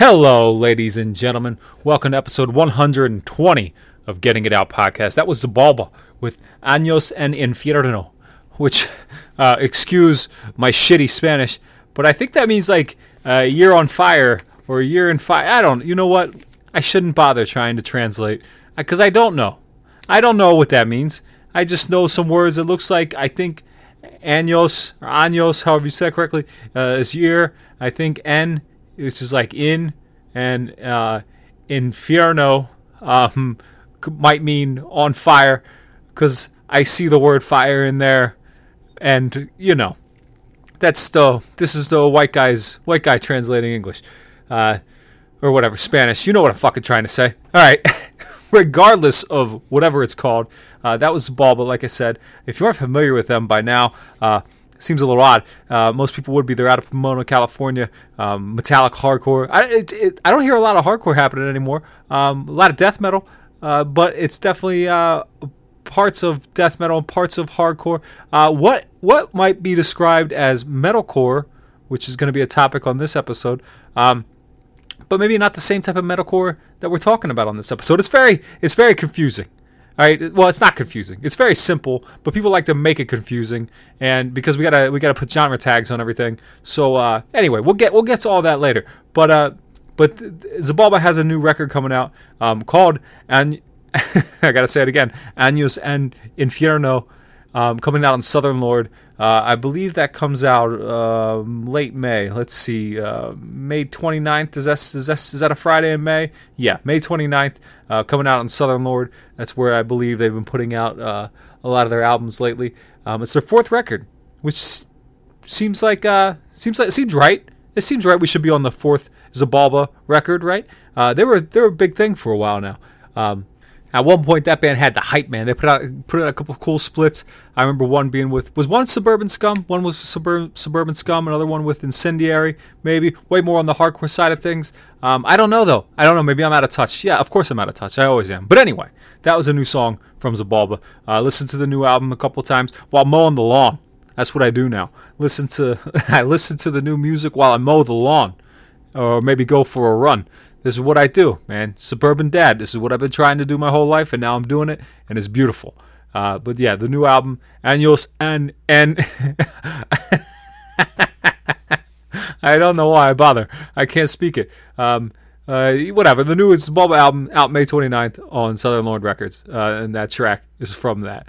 Hello, ladies and gentlemen. Welcome to episode 120 of Getting It Out podcast. That was Xibalba with Años en Infierno, which, excuse my shitty Spanish, but I think that means like a year on fire or a year in fire. I don't, you know what? I shouldn't bother trying to translate because I don't know. I don't know what that means. I just know some words. It looks like, I think, años, however you said it correctly, is year. I think en, which is like in, and infierno might mean on fire, because I see the word fire in there, and you know, this is the white guy translating English, or whatever, Spanish. You know what I'm fucking trying to say. All right. Regardless of whatever it's called, that was the ball. But like I said, if you aren't familiar with them by now, seems a little odd. Most people would be. They're out of Pomona, California. Metallic hardcore. I don't hear a lot of hardcore happening anymore. A lot of death metal. But it's definitely parts of death metal and parts of hardcore. What might be described as metalcore, which is going to be a topic on this episode. But maybe not the same type of metalcore that we're talking about on this episode. It's very confusing. All right. Well, it's not confusing. It's very simple, but people like to make it confusing, and because we gotta put genre tags on everything. So anyway, we'll get to all that later. But But Xibalba has a new record coming out called, and I gotta say it again, Años en Infierno, coming out on Southern Lord. I believe that comes out late May. Let's see, May 29th. Is that a Friday in May? Yeah, May 29th, coming out on Southern Lord. That's where I believe they've been putting out a lot of their albums lately. It's their fourth record, which seems right. It seems right. We should be on the fourth Xibalba record, right? They were a big thing for a while now. At one point, that band had the hype, man. They put out a couple of cool splits. I remember one being with... Was one Suburban Scum? One was Suburban Scum. Another one with Incendiary, maybe. Way more on the hardcore side of things. I don't know, though. I don't know. Maybe I'm out of touch. Yeah, of course I'm out of touch. I always am. But anyway, that was a new song from Xibalba. Listen to the new album a couple times while mowing the lawn. That's what I do now. I listen to the new music while I mow the lawn. Or maybe go for a run. This is what I do, man. Suburban Dad. This is what I've been trying to do my whole life, and now I'm doing it, and it's beautiful. But yeah, the new album, Años en I don't know why I bother. I can't speak it. Whatever. The new Xibalba album out May 29th on Southern Lord Records, and that track is from that.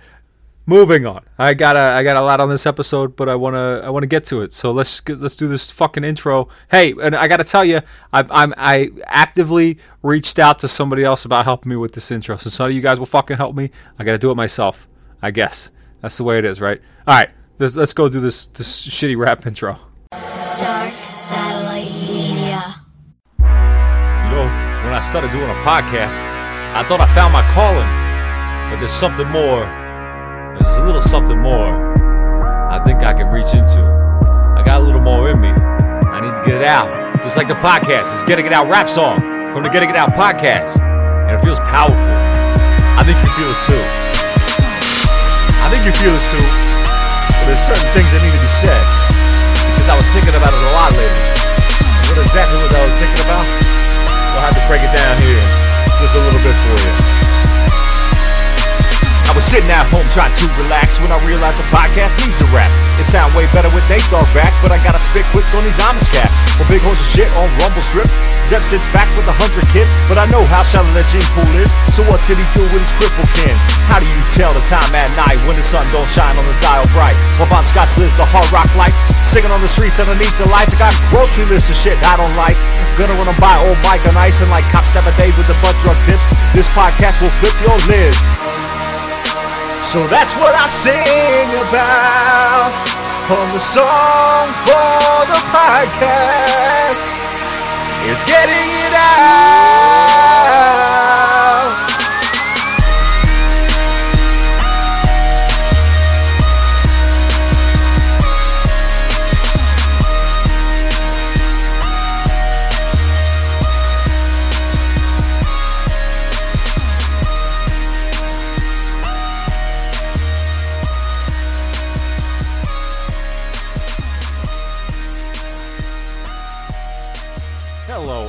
Moving on. I got a lot on this episode, but I wanna get to it. So let's do this fucking intro. Hey, and I gotta tell you, I actively reached out to somebody else about helping me with this intro. So some of you guys will fucking help me. I gotta do it myself, I guess. That's the way it is, right? All right, let's go do this shitty rap intro. Dark Satellite Media. You know, when I started doing a podcast, I thought I found my calling, but there's something more. There's a little something more I think I can reach into. I got a little more in me. I need to get it out. Just like the podcast. It's Getting It Out rap song from the Getting It Out podcast. And it feels powerful. I think you feel it too. But there's certain things that need to be said. Because I was thinking about it a lot lately. What exactly was I was thinking about? We'll have to break it down here. Just a little bit for you. I was sitting at home trying to relax when I realized a podcast needs a rap. It sound way better with Nate Dogg back, but I gotta spit quick on these Amish cats. Well, big horns and shit on rumble strips. Zeb sits back with 100 kids, but I know how shallow that gene pool is. So what did he do with his crippled kin? How do you tell the time at night when the sun don't shine on the dial bright? While Bon Scott lives the hard rock life, singing on the streets underneath the lights. I got grocery lists and shit I don't like. Gonna run and buy old Mike on ice and like cops never day with the butt drug tips. This podcast will flip your lids. So that's what I sing about on the song for the podcast. It's Getting It Out.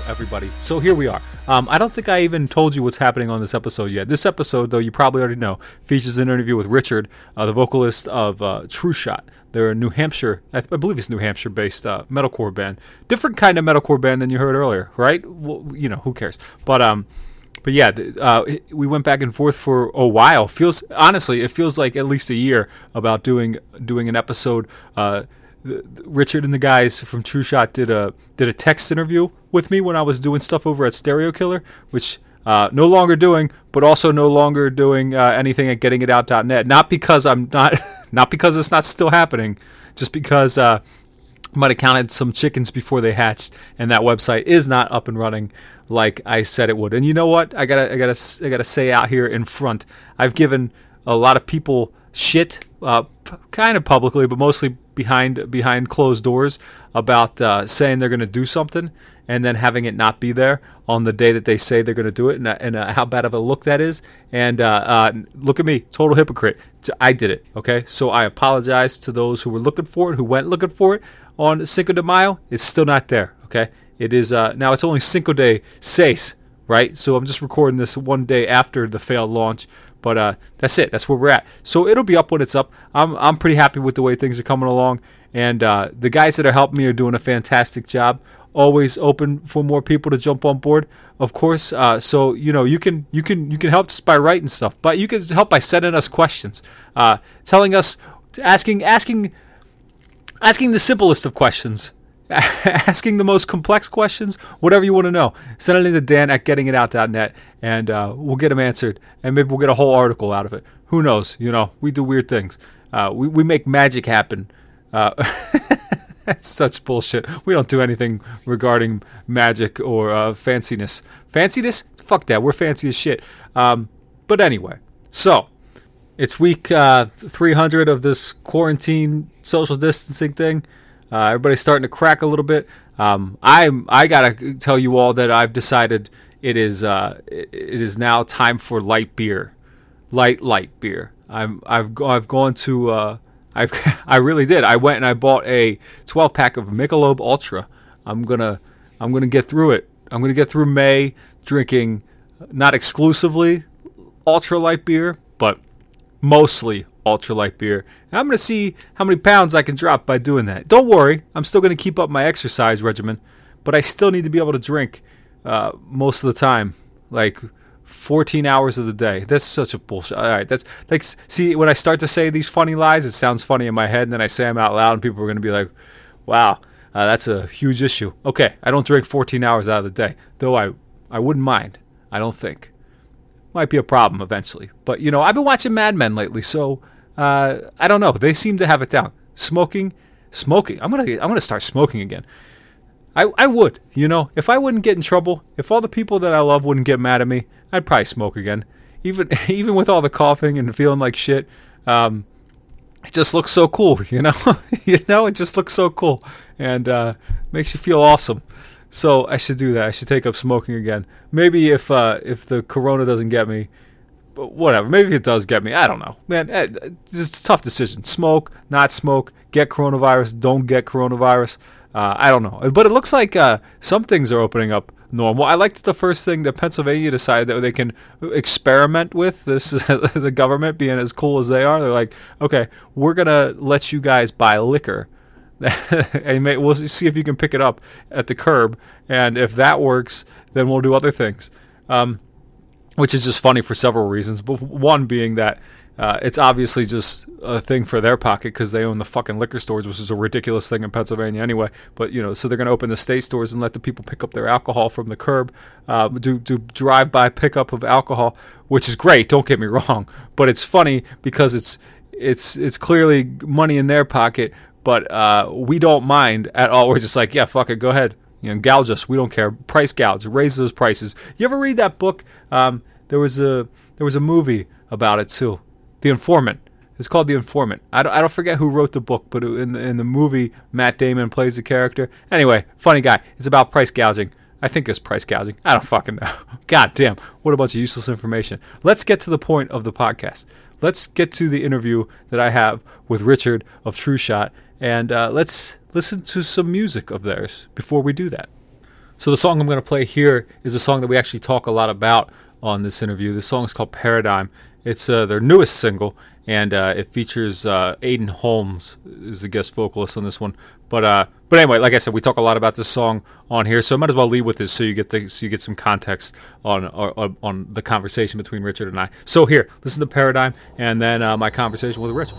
Everybody. So here we are. I don't think I even told you what's happening on this episode yet. This episode, though, you probably already know, features an interview with Richard, the vocalist of True Shot. They're a New Hampshire, I believe it's New Hampshire-based metalcore band. Different kind of metalcore band than you heard earlier, right? Well, you know, who cares? But yeah, we went back and forth for a while. It feels like at least a year about doing an episode. Richard and the guys from True Shot did a text interview with me when I was doing stuff over at Stereo Killer, which no longer doing, but also no longer doing anything at gettingitout.net. Not because it's not still happening, just because I might have counted some chickens before they hatched, and that website is not up and running like I said it would. And you know what? I gotta say out here in front, I've given a lot of people shit, kind of publicly, but mostly behind closed doors about saying they're going to do something and then having it not be there on the day that they say they're going to do it, and how bad of a look that is. And look at me, total hypocrite. I did it, okay? So I apologize to those who were looking for it, who went looking for it on Cinco de Mayo. It's still not there, okay? It is now it's only Cinco de Seis, right? So I'm just recording this one day after the failed launch. But that's it. That's where we're at. So it'll be up when it's up. I'm pretty happy with the way things are coming along. And the guys that are helping me are doing a fantastic job always open for more people to jump on board, of course. So you know, you can help us by writing stuff, but you can help by sending us questions, telling us, asking the simplest of questions, asking the most complex questions, whatever you want to know. Send it in to Dan at gettingitout.net, and we'll get them answered, and maybe we'll get a whole article out of it. Who knows? You know, we do weird things. We make magic happen. That's such bullshit. We don't do anything regarding magic or fanciness. Fanciness? Fuck that. We're fancy as shit. But anyway, so it's week 300 of this quarantine social distancing thing. Everybody's starting to crack a little bit. I gotta tell you all that I've decided it is now time for light beer, light beer. I've gone to I really did. I went and I bought a 12 pack of Michelob Ultra. I'm gonna get through it. I'm gonna get through May drinking not exclusively ultra light beer, but mostly ultra light beer. And I'm gonna see how many pounds I can drop by doing that. Don't worry, I'm still gonna keep up my exercise regimen, but I still need to be able to drink most of the time, like 14 hours of the day. That's such a bullshit. All right, that's like, see, when I start to say these funny lies, it sounds funny in my head, and then I say them out loud, and people are gonna be like, "Wow, that's a huge issue." Okay, I don't drink 14 hours out of the day, though. I wouldn't mind. I don't think. Might be a problem eventually, but you know, I've been watching Mad Men lately, so I don't know. They seem to have it down. Smoking. I'm gonna start smoking again. I would, you know, if I wouldn't get in trouble, if all the people that I love wouldn't get mad at me, I'd probably smoke again. Even with all the coughing and feeling like shit, it just looks so cool, you know. It just looks so cool, and makes you feel awesome. So I should do that. I should take up smoking again. Maybe if the corona doesn't get me, but whatever. Maybe it does get me. I don't know, man. It's a tough decision. Smoke, not smoke. Get coronavirus. Don't get coronavirus. I don't know. But it looks like some things are opening up normal. I liked the first thing that Pennsylvania decided that they can experiment with. This is the government being as cool as they are. They're like, okay, we're going to let you guys buy liquor. And we'll see if you can pick it up at the curb. And if that works, then we'll do other things. Which is just funny for several reasons. But one being that it's obviously just a thing for their pocket because they own the fucking liquor stores, which is a ridiculous thing in Pennsylvania anyway. But, you know, so they're going to open the state stores and let the people pick up their alcohol from the curb, do drive-by pickup of alcohol, which is great. Don't get me wrong. But it's funny because it's clearly money in their pocket, but we don't mind at all. We're just like, yeah, fuck it, go ahead. You know, gouge us. We don't care. Price gouge. Raise those prices. You ever read that book? There was a movie about it, too. The Informant. It's called The Informant. I don't forget who wrote the book, but in the movie, Matt Damon plays the character. Anyway, funny guy. It's about price gouging. I think it's price gouging. I don't fucking know. God damn. What a bunch of useless information. Let's get to the point of the podcast. Let's get to the interview that I have with Richard of True Shot, and let's listen to some music of theirs before we do that. So the song I'm going to play here is a song that we actually talk a lot about on this interview. This song is called Paradigm. It's their newest single, and it features Aiden Holmes is the guest vocalist on this one. But anyway, like I said, we talk a lot about this song on here, so I might as well lead with this so you get some context on the conversation between Richard and I. So here, listen to Paradigm, and then my conversation with Richard.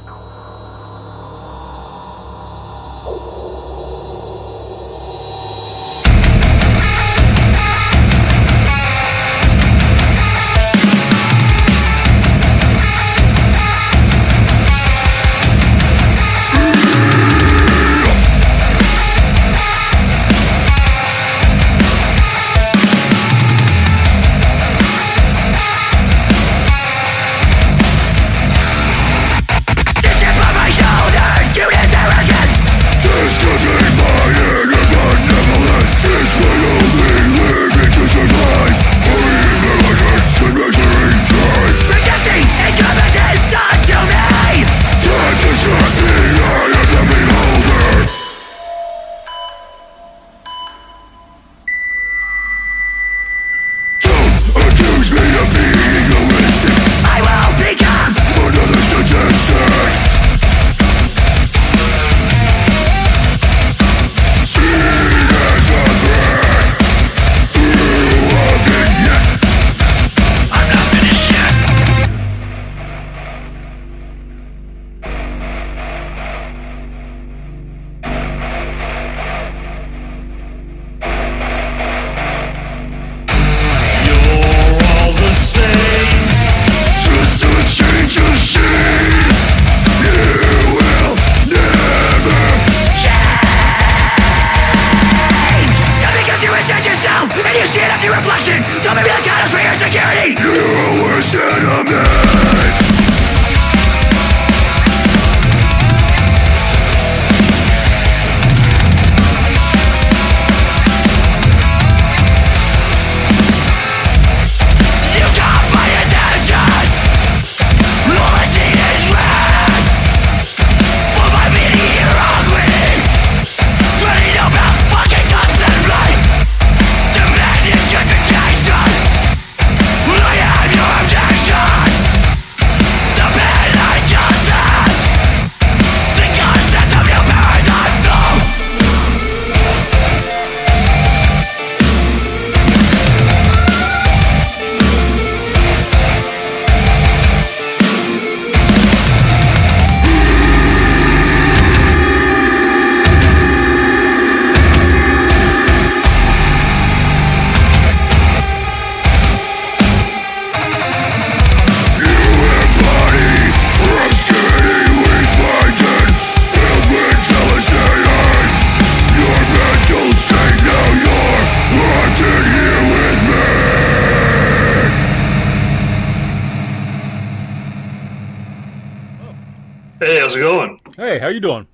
how's it going? Hey, how you doing?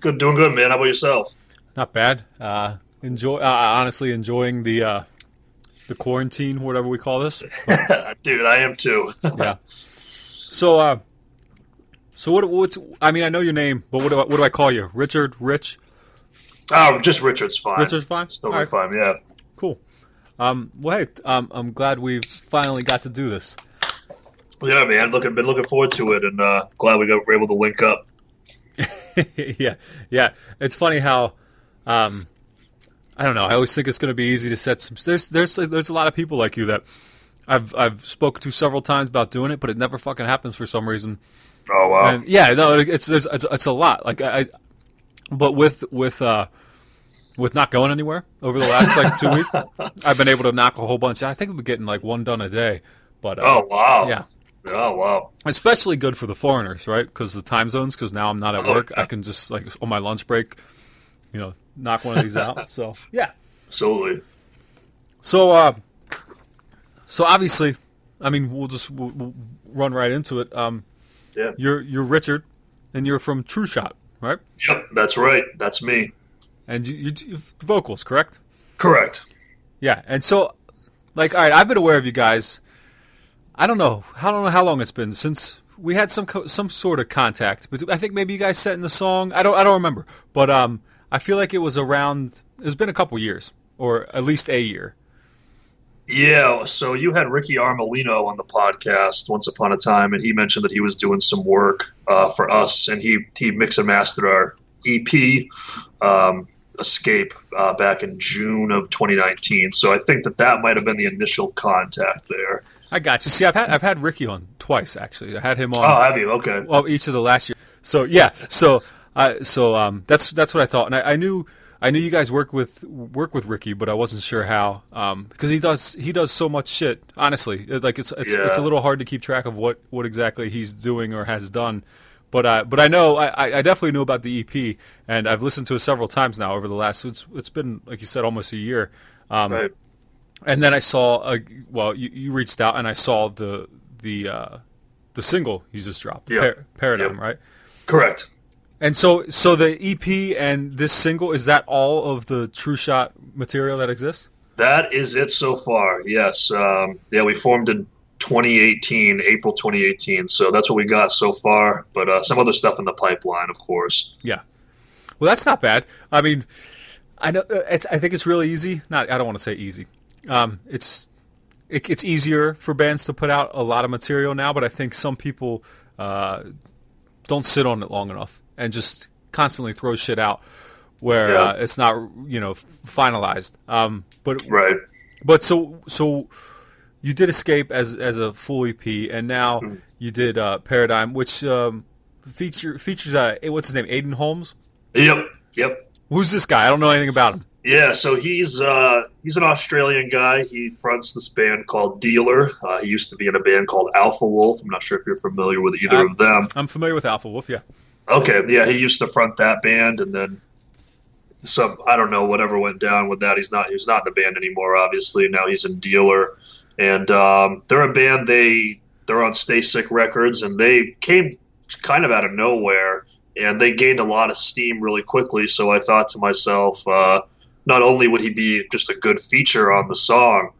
Good, doing good, man. How about yourself? Not bad. Honestly, enjoying the quarantine, whatever we call this. But, dude, I am too. Yeah. So what's? I mean, I know your name, but what do I call you? Richard, Rich? Oh, just Richard's fine. Richard's fine. Still right. Fine. Yeah. Cool. Well, hey, I'm glad we've finally got to do this. Yeah, man. Been looking forward to it, and glad were able to link up. Yeah. It's funny how, I don't know. I always think it's going to be easy to set some. There's a lot of people like you that I've spoken to several times about doing it, but it never fucking happens for some reason. Oh wow. And yeah, no, it's a lot. Like but with not going anywhere over the last like 2 weeks, I've been able to knock a whole bunch out. I think we've been getting like one done a day. But oh wow. Yeah. Oh wow. Especially good for the foreigners, right? Because the time zones. Because now I'm not at work, I can just like on my lunch break, you know, knock one of these out. So yeah. Absolutely. So obviously, I mean, we'll run right into it. Yeah. You're Richard, and you're from True Shot, right? Yep, that's right. That's me. And you do vocals, correct? Correct. Yeah, and so, like, all right, I've been aware of you guys. I don't know how long it's been since we had some sort of contact. But I think maybe you guys set in the song. I don't remember, but I feel like it was around. It's been a couple years, or at least a year. Yeah, so you had Ricky Armellino on the podcast once upon a time, and he mentioned that he was doing some work for us, and he mixed and mastered our EP, Escape, back in June of 2019. So I think that might have been the initial contact there. I got you. See, I've had Ricky on twice, actually. I had him on. Oh, have you? Okay. Well, each of the last year. So yeah, that's what I thought, and I knew you guys work with Ricky, but I wasn't sure how, because he does so much shit. Honestly, like it's a little hard to keep track of what exactly he's doing or has done. But I know I definitely knew about the EP, and I've listened to it several times now over the last. It's been, like you said, almost a year. Right. And then I saw you reached out, and I saw the single you just dropped, yep. Paradigm, yep. Right? Correct. And so the EP and this single, is that all of the True Shot material that exists? That is it so far, yes. We formed in 2018, April 2018, so that's what we got so far, but some other stuff in the pipeline, of course. Yeah. Well, that's not bad. I mean, I know I think it's really easy. I don't want to say easy. It's easier for bands to put out a lot of material now, but I think some people don't sit on it long enough and just constantly throw shit out where it's not, you know, finalized. But right. But so you did Escape as a full EP, and now you did Paradigm, which features what's his name, Aiden Holmes. Yep. Who's this guy? I don't know anything about him. Yeah, so he's an Australian guy. He fronts this band called Dealer. He used to be in a band called Alpha Wolf. I'm not sure if you're familiar with either of them. I'm familiar with Alpha Wolf. Yeah. Okay, yeah, he used to front that band, and then some, I don't know, whatever went down with that. He's not in the band anymore, obviously. Now he's in Dealer, and they're a band. They're on Stay Sick Records, and they came kind of out of nowhere, and they gained a lot of steam really quickly. So I thought to myself, not only would he be just a good feature on the song,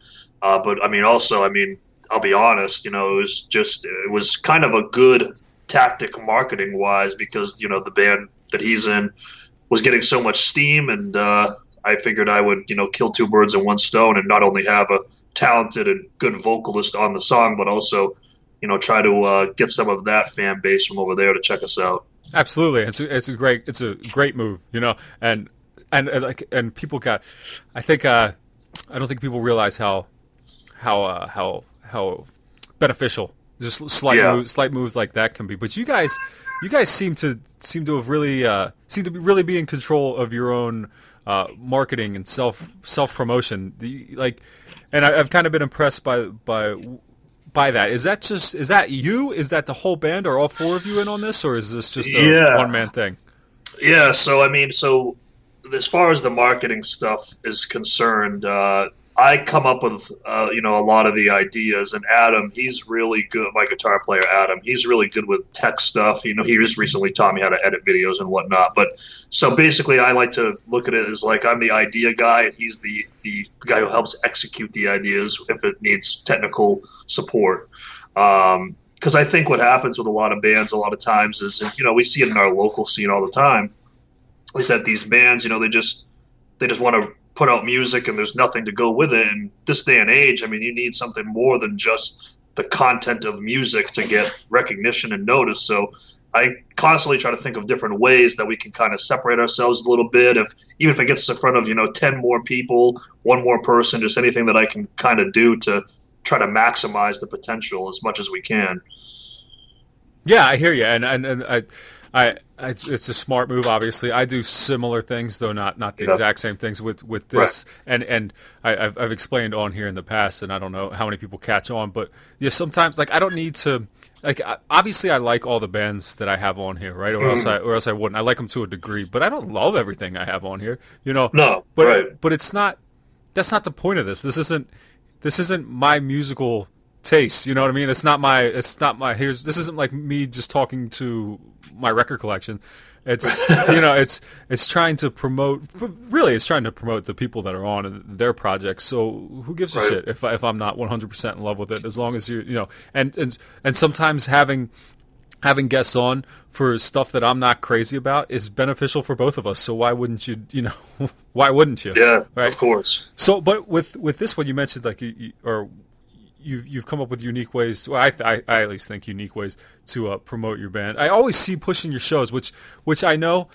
but I mean, also, I mean, I'll be honest, you know, it was kind of a good tactic marketing wise, because, you know, the band that he's in was getting so much steam, and I figured I would, you know, kill two birds in one stone and not only have a talented and good vocalist on the song, but also, you know, try to get some of that fan base from over there to check us out. Absolutely. It's a great move, you know, and people got, I think, I don't think people realize how beneficial just slight moves like that can be, but you guys seem to have really seem to really be in control of your own marketing and self promotion. Like, and I've kind of been impressed by that. Is that you? Is that the whole band? Are all four of you in on this, or is this just a one man thing? Yeah. So I mean, as far as the marketing stuff is concerned, I come up with, a lot of the ideas, and Adam, he's really good. My guitar player, Adam, he's really good with tech stuff. You know, he just recently taught me how to edit videos and whatnot. But so basically I like to look at it as like I'm the idea guy, and he's the guy who helps execute the ideas if it needs technical support. Because I think what happens with a lot of bands a lot of times is, and, you know, we see it in our local scene all the time, is that these bands, you know, they just want to put out music and there's nothing to go with it. And this day and age, I mean, you need something more than just the content of music to get recognition and notice. So I constantly try to think of different ways that we can kind of separate ourselves a little bit. Even if it gets in front of, 10 more people, one more person, just anything that I can kind of do to try to maximize the potential as much as we can. Yeah, I hear you. And it's a smart move, obviously. I do similar things, though not the exact same things with this. Right. And I've explained on here in the past, and I don't know how many people catch on, but yeah, sometimes like I don't need to like. Obviously, I like all the bands that I have on here, right? Or else I wouldn't. I like them to a degree, but I don't love everything I have on here, No, but right. But it's not. That's not the point of this. This isn't my musical taste. You know what I mean? It's not my. This isn't like me just talking to my record collection. It's it's trying to promote. Really, it's trying to promote the people that are on and their projects. So who gives a shit if I'm not 100% in love with it? As long as you. And sometimes having guests on for stuff that I'm not crazy about is beneficial for both of us. So why wouldn't you? Why wouldn't you? Yeah, right? Of course. So, but with this one, you mentioned like You've come up with unique ways. Well, I at least think unique ways to promote your band. I always see pushing your shows, which I know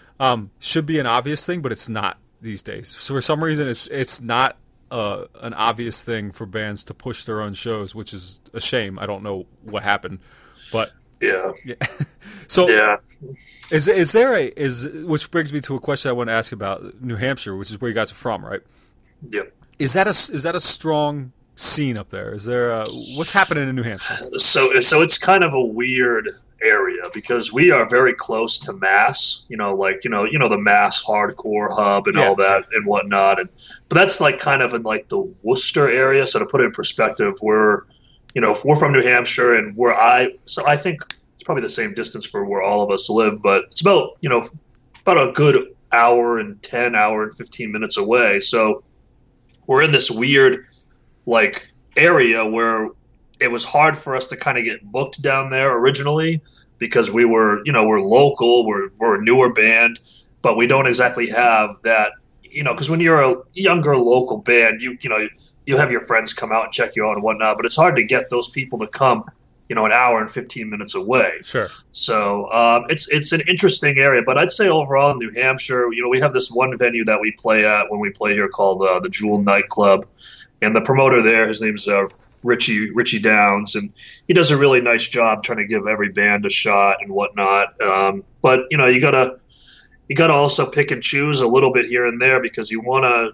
should be an obvious thing, but it's not these days. So for some reason, it's not an obvious thing for bands to push their own shows, which is a shame. I don't know what happened, but yeah. So yeah, which brings me to a question I want to ask about New Hampshire, which is where you guys are from, right? Yep. Is that a strong scene up there? Is there what's happening in New Hampshire? So it's kind of a weird area because we are very close to Mass, the Mass hardcore hub and all that and whatnot, but that's like kind of in like the Worcester area. So to put it in perspective, we're from New Hampshire, and I think it's probably the same distance for where all of us live, but it's about about a good hour and 15 minutes away. So we're in this weird like area where it was hard for us to kind of get booked down there originally because we were, we're local, we're a newer band, but we don't exactly have that, because when you're a younger local band, you have your friends come out and check you out and whatnot, but it's hard to get those people to come, an hour and 15 minutes away. Sure. So it's an interesting area, but I'd say overall in New Hampshire, we have this one venue that we play at when we play here called the Jewel Nightclub. And the promoter there, his name's Richie Downs, and he does a really nice job trying to give every band a shot and whatnot. But you gotta also pick and choose a little bit here and there because you wanna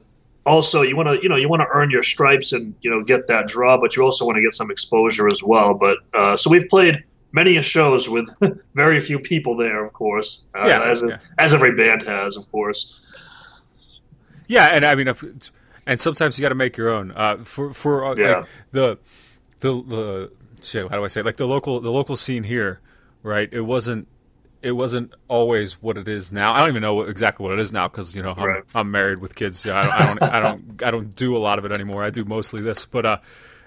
earn your stripes and get that draw, but you also want to get some exposure as well. But so we've played many shows with very few people there, of course, as every band has, of course. Yeah, and I mean. And sometimes you got to make your own. Like the shit. How do I say? Like the local scene here, right? It wasn't always what it is now. I don't even know exactly what it is now because I'm married with kids. Yeah, I don't do a lot of it anymore. I do mostly this. But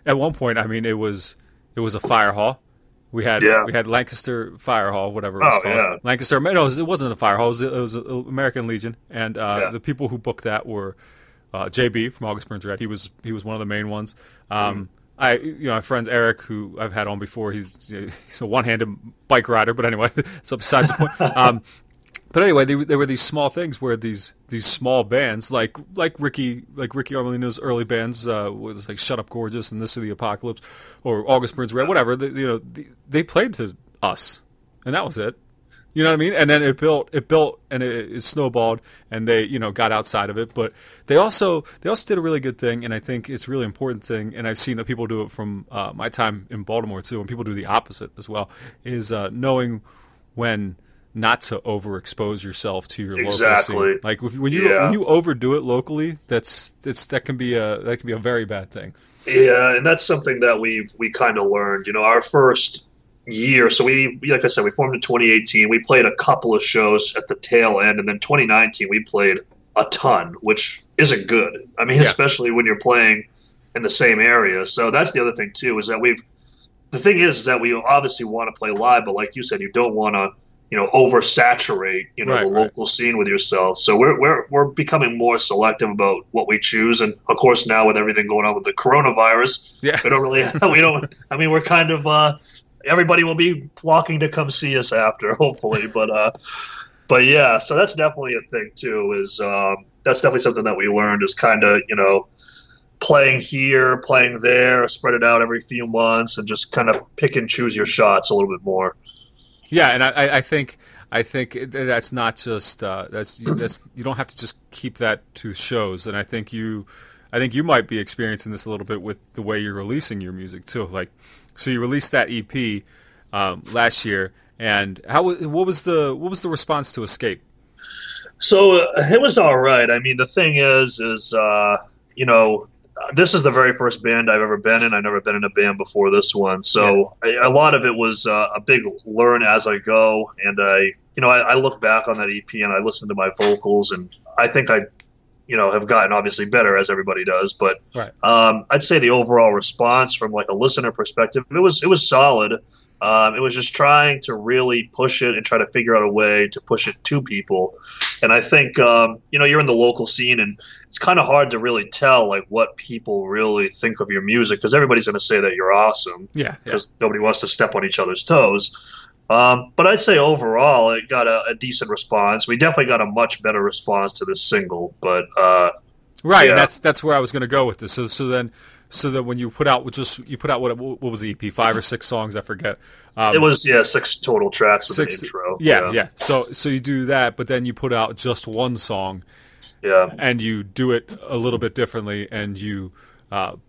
at one point, I mean, it was a fire hall. We had Lancaster Fire Hall, whatever it was called. Yeah. Lancaster. No, it wasn't a fire hall. It was American Legion, and the people who booked that were. JB from August Burns Red. He was one of the main ones. My friend Eric, who I've had on before, he's a one-handed bike rider. But anyway, it's besides the point. But anyway, there were these small things where these small bands like Ricky Armellino's early bands was like Shut Up Gorgeous and This Is the Apocalypse or August Burns Red, whatever. They played to us, and that was it. You know what I mean? And then it built, and it snowballed, and they, got outside of it. But they also did a really good thing, and I think it's a really important thing. And I've seen that people do it from my time in Baltimore too, and people do the opposite as well. Is knowing when not to overexpose yourself to your local scene. Like when you overdo it locally, that can be a very bad thing. Yeah, and that's something that we kind of learned. You know, our first year, so we formed in 2018. We played a couple of shows at the tail end, and then 2019 we played a ton, which isn't good. I mean, especially when you're playing in the same area. So that's the other thing too, is that the thing is that we obviously want to play live, but like you said, you don't want to, oversaturate, the local scene with yourself. So we're becoming more selective about what we choose, and of course now with everything going on with the coronavirus, we're kind of everybody will be flocking to come see us after, hopefully. But yeah, so that's definitely a thing too. That's definitely something that we learned is kind of playing here, playing there, spread it out every few months, and just kind of pick and choose your shots a little bit more. Yeah, and I think that's not just you don't have to just keep that to shows, and I think you might be experiencing this a little bit with the way you're releasing your music too. Like, so you released that EP last year, and what was the response to Escape? So it was all right. I mean, the thing is this is the very first band I've ever been in. I've never been in a band before this one. So a lot of it was a big learn as I go. And I look back on that EP and I listen to my vocals, and I think I, have gotten obviously better, as everybody does. But I'd say the overall response from like a listener perspective, it was solid. It was just trying to really push it and try to figure out a way to push it to people. And I think, you're in the local scene and it's kind of hard to really tell like what people really think of your music, because everybody's going to say that you're awesome. Yeah. Because nobody wants to step on each other's toes. But I'd say overall it got a decent response. We definitely got a much better response to this single. But and that's where I was going to go with this. So that when you put out what was the EP, 5 or 6 songs, I forget. It was 6 total tracks with the intro. Yeah. So you do that, but then you put out just one song. Yeah. And you do it a little bit differently, and you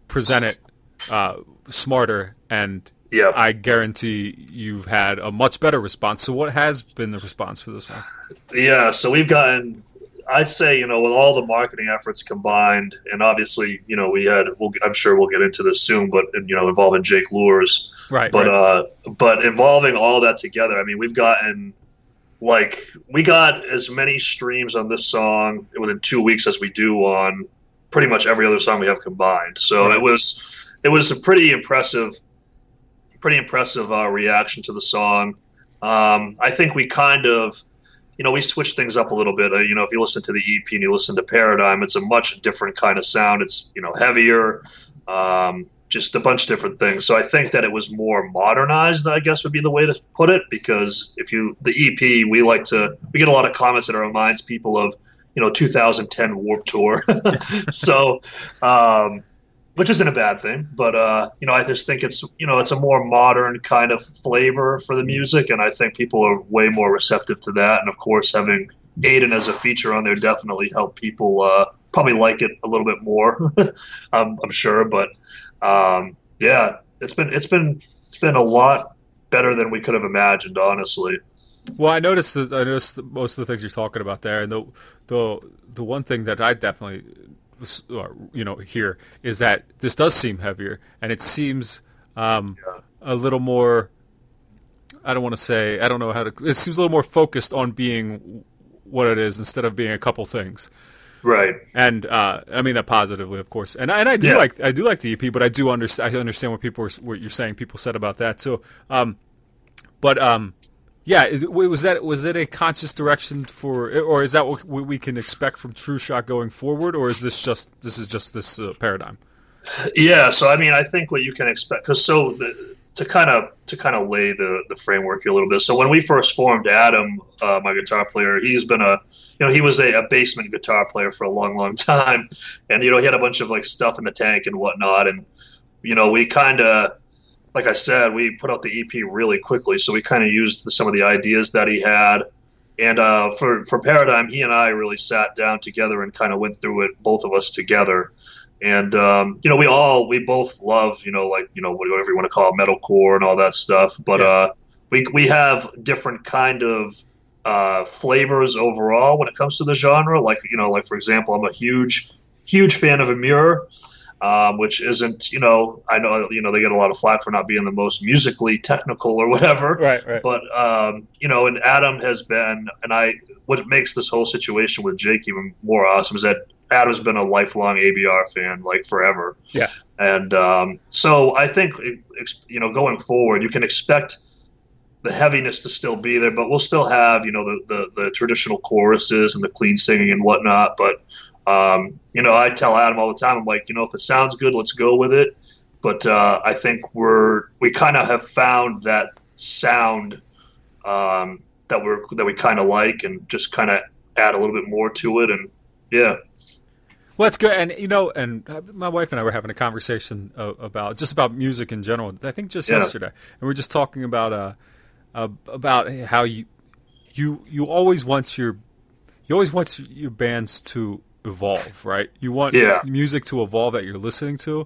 present it smarter, and I guarantee you've had a much better response. So what has been the response for this one? Yeah, so we've gotten, I'd say, with all the marketing efforts combined, and obviously, I'm sure we'll get into this soon, but, involving Jake Lures. Right. But, but involving all that together, I mean, we've gotten, we got as many streams on this song within 2 weeks as we do on pretty much every other song we have combined. So it was a pretty impressive reaction to the song. I think we kind of, we switched things up a little bit. If you listen to the EP and you listen to Paradigm, it's a much different kind of sound. It's, heavier, just a bunch of different things. So I think that it was more modernized, I guess would be the way to put it, because the EP, we get a lot of comments that reminds people of, 2010 Warped Tour. So, which isn't a bad thing, but I just think it's it's a more modern kind of flavor for the music, and I think people are way more receptive to that. And of course, having Aiden as a feature on there definitely helped people probably like it a little bit more, I'm sure. But it's been a lot better than we could have imagined, honestly. Well, I noticed most of the things you're talking about there, and the one thing that I definitely here is that this does seem heavier, and it seems a little more, it seems a little more focused on being what it is instead of being a couple things. Right. And I mean that positively, of course. And I do like the EP, but I do understand what you're saying people said about that. So was it a conscious direction or is that what we can expect from True Shot going forward, or is this Paradigm? Yeah, so I mean, I think what you can expect, to kind of lay the framework here a little bit. So when we first formed, Adam, my guitar player, he's been he was a basement guitar player for a long, long time, and he had a bunch of stuff in the tank and whatnot, and we kind of, like I said, we put out the EP really quickly, so we kind of used some of the ideas that he had. And for Paradigm, he and I really sat down together and kind of went through it, both of us together. And we both love whatever you want to call it, metalcore and all that stuff. But we have different kind of flavors overall when it comes to the genre. Like, you know, like for example, I'm a huge fan of Amur, which isn't, you know, I know, you know, they get a lot of flack for not being the most musically technical or whatever. Right, right. But, you know, and Adam has been, and I, what makes this whole situation with Jake even more awesome is that Adam's been a lifelong ABR fan, like forever. Yeah. And so I think, you know, going forward, you can expect the heaviness to still be there, but we'll still have, you know, the traditional choruses and the clean singing and whatnot. But, you know, I tell Adam all the time, I'm like, you know, if it sounds good, let's go with it. But I think we kind of have found that sound that we kind of like, and just kind of add a little bit more to it. And yeah. Well, that's good. And, you know, and my wife and I were having a conversation about music in general, I think just yesterday. And we're just talking about how you always want your bands to evolve, right? You want music to evolve that you're listening to,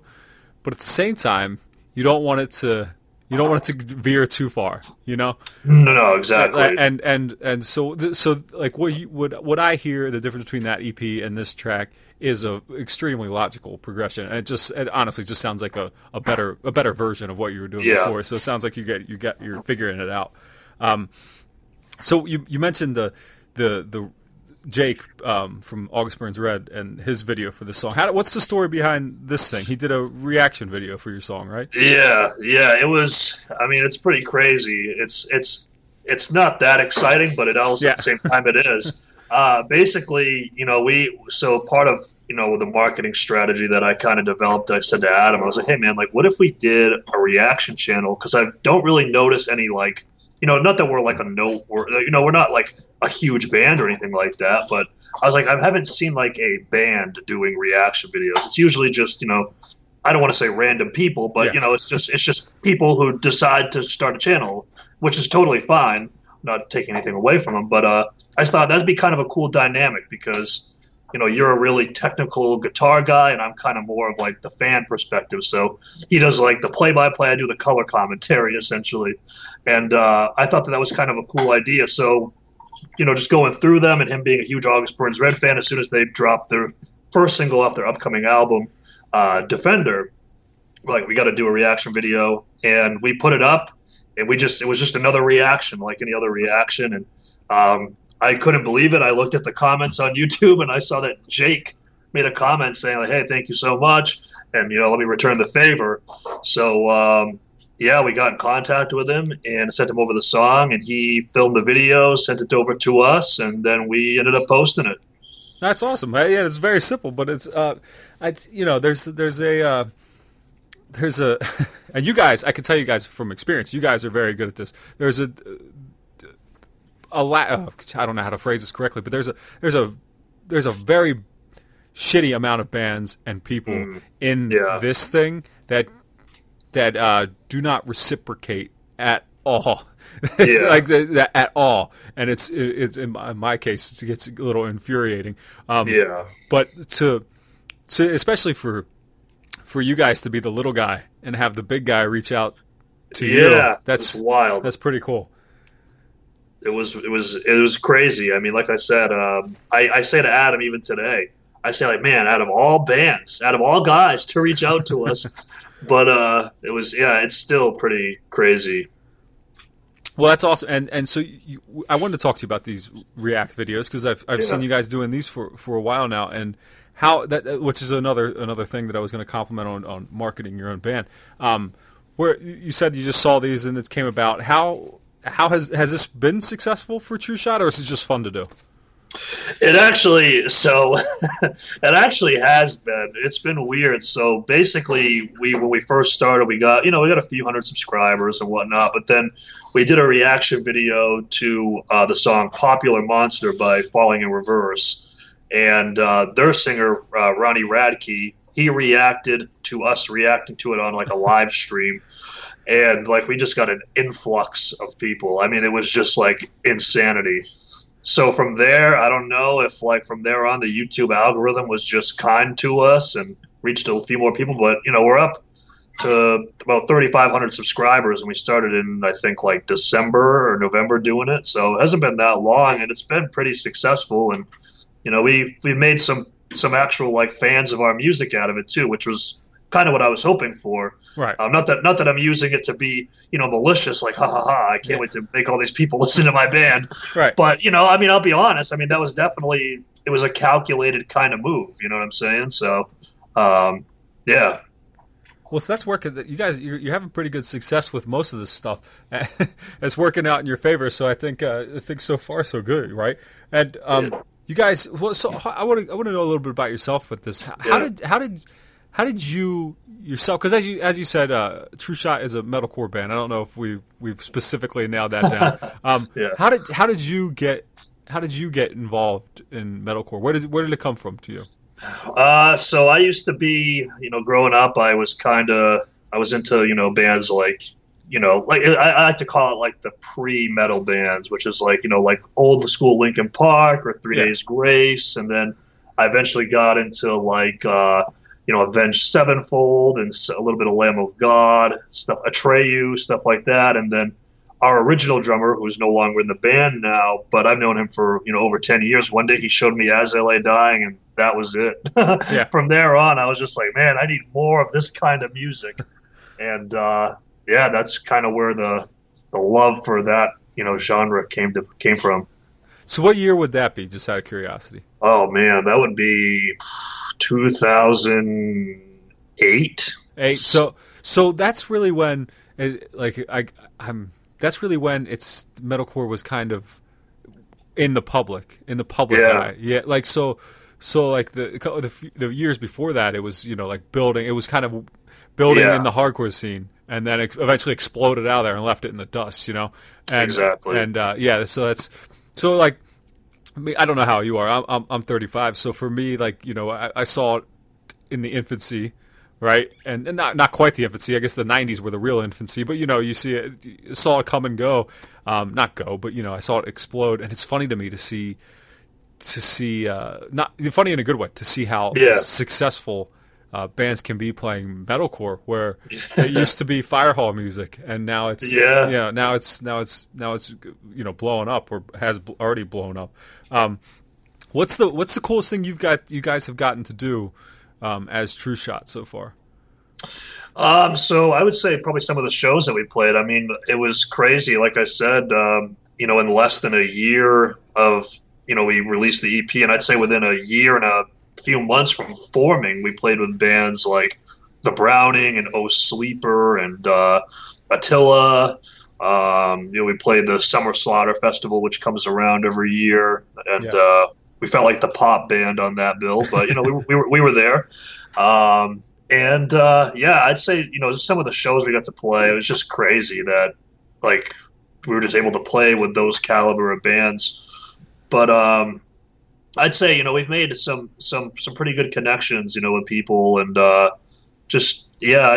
but at the same time, you don't want it to veer too far, you know? No, exactly. And so like what I hear, the difference between that EP and this track is a extremely logical progression, and it honestly just sounds like a better version of what you were doing before. So it sounds like you're figuring it out. So you mentioned the Jake from August Burns Red and his video for the song. What's the story behind this thing? He did a reaction video for your song, right? Yeah. It was. I mean, it's pretty crazy. It's not that exciting, but it also at the same time it is. Basically, you know, part of, you know, the marketing strategy that I kind of developed, I said to Adam, I was like, hey man, like, what if we did a reaction channel? Because I don't really notice any, like, you know, not that we're like you know, we're not like a huge band or anything like that, but I was like, I haven't seen like a band doing reaction videos. It's usually just, you know, I don't want to say random people, but you know, it's just people who decide to start a channel, which is totally fine. I'm not taking anything away from them, but I just thought that'd be kind of a cool dynamic because, you know, you're a really technical guitar guy and I'm kind of more of like the fan perspective. So he does like the play-by-play, I do the color commentary essentially. And I thought that was kind of a cool idea. So, you know, just going through them and him being a huge August Burns Red fan, as soon as they dropped their first single off their upcoming album, Defender, like, we got to do a reaction video. And we put it up and it was just another reaction, like any other reaction. And I couldn't believe it. I looked at the comments on YouTube and I saw that Jake made a comment saying, like, hey, thank you so much. And, you know, let me return the favor. So, we got in contact with him and sent him over the song, and he filmed the video, sent it over to us, and then we ended up posting it. That's awesome. Yeah, it's very simple, but it's you know, there's a, and you guys, I can tell you guys from experience, you guys are very good at this. There's I don't know how to phrase this correctly, but there's a very shitty amount of bands and people in this thing that do not reciprocate at all, like that at all. And it's in my case, it gets a little infuriating. But to especially for you guys to be the little guy and have the big guy reach out to you, that's wild. That's pretty cool. It was crazy. I mean, like I said, I say to Adam even today, I say, like, man, out of all bands, out of all guys to reach out to us, but it was, it's still pretty crazy. Well, that's awesome. And so I wanted to talk to you about these React videos because I've seen you guys doing these for a while now, and how that, which is another thing that I was going to compliment on marketing your own band. Where you said you just saw these and it came about, how has this been successful for True Shot, or is it just fun to do? It actually has been. It's been weird. So basically, when we first started, we got a few hundred subscribers and whatnot. But then we did a reaction video to the song "Popular Monster" by Falling in Reverse, and their singer Ronnie Radke, he reacted to us reacting to it on like a live stream. And, like, we just got an influx of people. I mean, it was just, like, insanity. So from there, I don't know if, like, from there on, the YouTube algorithm was just kind to us and reached a few more people. But, you know, we're up to about 3,500 subscribers, and we started in, I think, like December or November doing it. So it hasn't been that long, and it's been pretty successful. And, you know, we made some actual, like, fans of our music out of it too, which was kind of what I was hoping for. Right. Not that I'm using it to be, you know, malicious, like, ha, ha, ha, I can't wait to make all these people listen to my band. Right. But, you know, I mean, I'll be honest. I mean, that was definitely – it was a calculated kind of move. You know what I'm saying? So, yeah. Well, so that's working. You guys, you're having pretty good success with most of this stuff. It's working out in your favor. So I think so far so good, right? And you guys, well, so I want to know a little bit about yourself with this. How did you yourself? Because as you said, True Shot is a metalcore band. I don't know if we've specifically nailed that down. How did you get involved in metalcore? Where did it come from to you? So I used to be, you know, growing up, I was into, you know, bands like, you know, like I like to call it like the pre-metal bands, which is like, you know, like old school Linkin Park or Three Days Grace. And then I eventually got into like, you know, Avenged Sevenfold and a little bit of Lamb of God stuff, Atreyu, stuff like that. And then our original drummer, who's no longer in the band now, but I've known him for, you know, over 10 years. One day he showed me As I Lay Dying, and that was it. Yeah. From there on, I was just like, man, I need more of this kind of music. And, yeah, that's kind of where the love for that, you know, genre came from. So what year would that be, just out of curiosity? Oh, man, that would be 2008. So that's really when, that's really when it's metalcore was kind of in the public eye. Yeah. Like, so like the years before that, it was, you know, like building, it was kind of building in the hardcore scene, and then it eventually exploded out of there and left it in the dust, you know? And, exactly. And yeah, so like, I mean, I don't know how you are. I'm 35. So for me, like, you know, I saw it in the infancy. Right, and not quite the infancy. I guess the 90s were the real infancy, but you know, you see it, you saw it come and go, but you know, I saw it explode, and it's funny to me to see not funny in a good way to see how successful bands can be playing metalcore, where it used to be firehall music, and now it's now it's you know, blowing up or has already blown up. What's the coolest thing you guys have gotten to do? As True Shot so far? So I would say probably some of the shows that we played. I mean, it was crazy. Like I said, you know, in less than a year of, you know, we released the EP, and I'd say within a year and a few months from forming, we played with bands like The Browning and O Sleeper and Attila. You know, we played the Summer Slaughter Festival, which comes around every year, and we felt like the pop band on that bill, but you know, we were there. I'd say, you know, some of the shows we got to play, it was just crazy that like we were just able to play with those caliber of bands. But I'd say, you know, we've made some pretty good connections, you know, with people, and I'd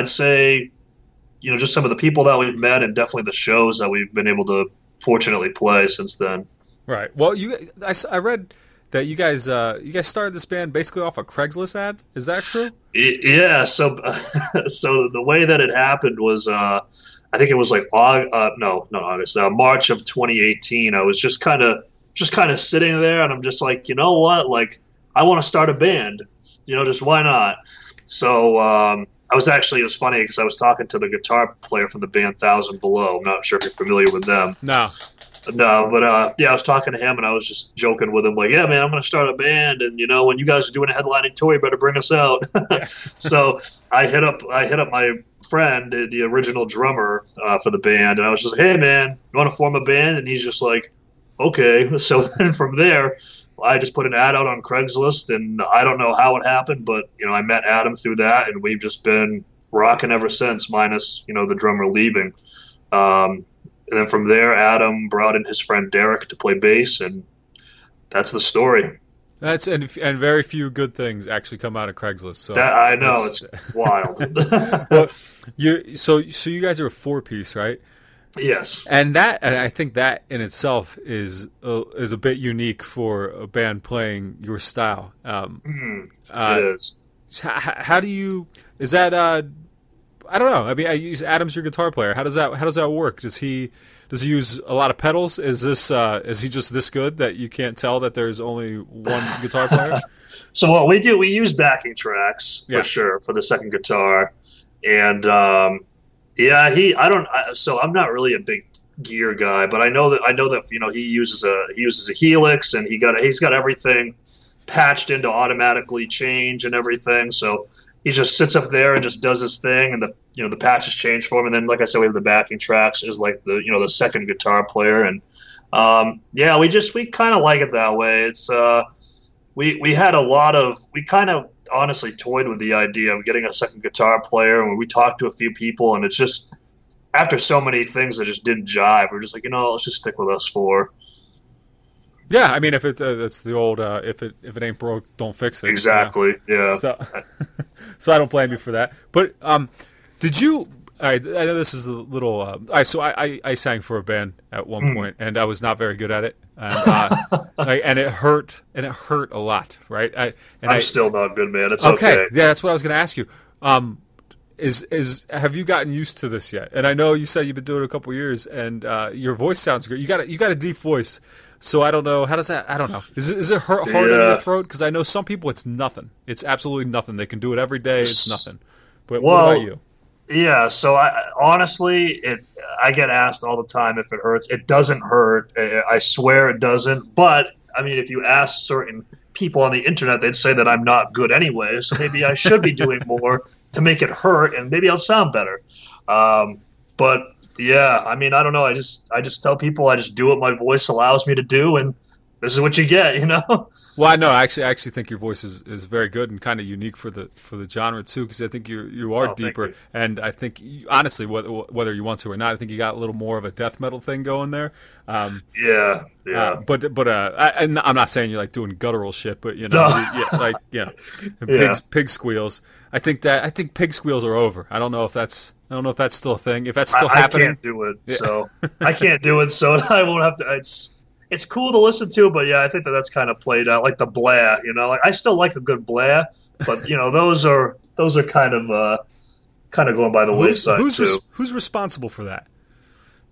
say, you know, just some of the people that we've met, and definitely the shows that we've been able to fortunately play since then. Right. Well, I read that you guys started this band basically off a Craigslist ad. Is that true? Yeah. So the way that it happened was, I think it was like March of 2018. I was just kind of sitting there, and I'm just like, you know what? Like, I want to start a band. You know, just why not? So it was funny because I was talking to the guitar player from the band Thousand Below. I'm not sure if you're familiar with them. No, but I was talking to him, and I was just joking with him, like, yeah, man, I'm going to start a band, and you know, when you guys are doing a headlining tour, you better bring us out. So I hit up my friend, the original drummer for the band, and I was just like, hey, man, you want to form a band? And he's just like, okay. So then from there, I just put an ad out on Craigslist, and I don't know how it happened, but you know, I met Adam through that, and we've just been rocking ever since, minus, you know, the drummer leaving. And then from there, Adam brought in his friend Derek to play bass, and that's the story. And very few good things actually come out of Craigslist. So that, I know, it's wild. Well, so you guys are a four-piece, right? Yes. And I think that in itself is a bit unique for a band playing your style. It is. How do you – is that I don't know. I mean, Adam's your guitar player. How does that work? Does he use a lot of pedals? Is he just this good that you can't tell that there's only one guitar player? So what we do, we use backing tracks for sure for the second guitar, and So I'm not really a big gear guy, but I know that he uses a Helix, and he's got everything patched in to automatically change and everything. So he just sits up there and just does his thing, and the patches change for him. And then, like I said, we have the backing tracks is like the second guitar player, and we kind of like it that way. It's we honestly toyed with the idea of getting a second guitar player, and we talked to a few people, and it's just after so many things that just didn't jive, we're just like, let's just stick with us four. Yeah, I mean, if it's that's the old if it ain't broke, don't fix it. Exactly. Yeah. So I don't blame you for that. But did you? I know this is a little. I sang for a band at one point, and I was not very good at it, and, it hurt a lot, right? I'm still not good, man. It's okay. Yeah, that's what I was going to ask you. Have you gotten used to this yet? And I know you said you've been doing it a couple years, and your voice sounds great. You got a deep voice. So I don't know. How does that? I don't know. Is it hard in your throat? Because I know some people, it's nothing. It's absolutely nothing. They can do it every day. It's nothing. But what about you? Yeah. So I get asked all the time if it hurts. It doesn't hurt. I swear it doesn't. But I mean, if you ask certain people on the internet, they'd say that I'm not good anyway. So maybe I should be doing more to make it hurt, and maybe I'll sound better. But. Yeah, I mean, I don't know. I just tell people I just do what my voice allows me to do, and this is what you get, you know. Well, I know. I actually think your voice is very good and kind of unique for the genre too, because I think you are deeper, and I think honestly, whether you want to or not, I think you got a little more of a death metal thing going there. But I'm not saying you're like doing guttural shit, but pig squeals. I think pig squeals are over. I don't know if that's still a thing. If that's still happening, I can't do it. So I won't have to. It's cool to listen to, but yeah, I think that's kind of played out. Like the blah, Like, I still like a good blah, but those are kind of going by the wayside too. Who's responsible for that?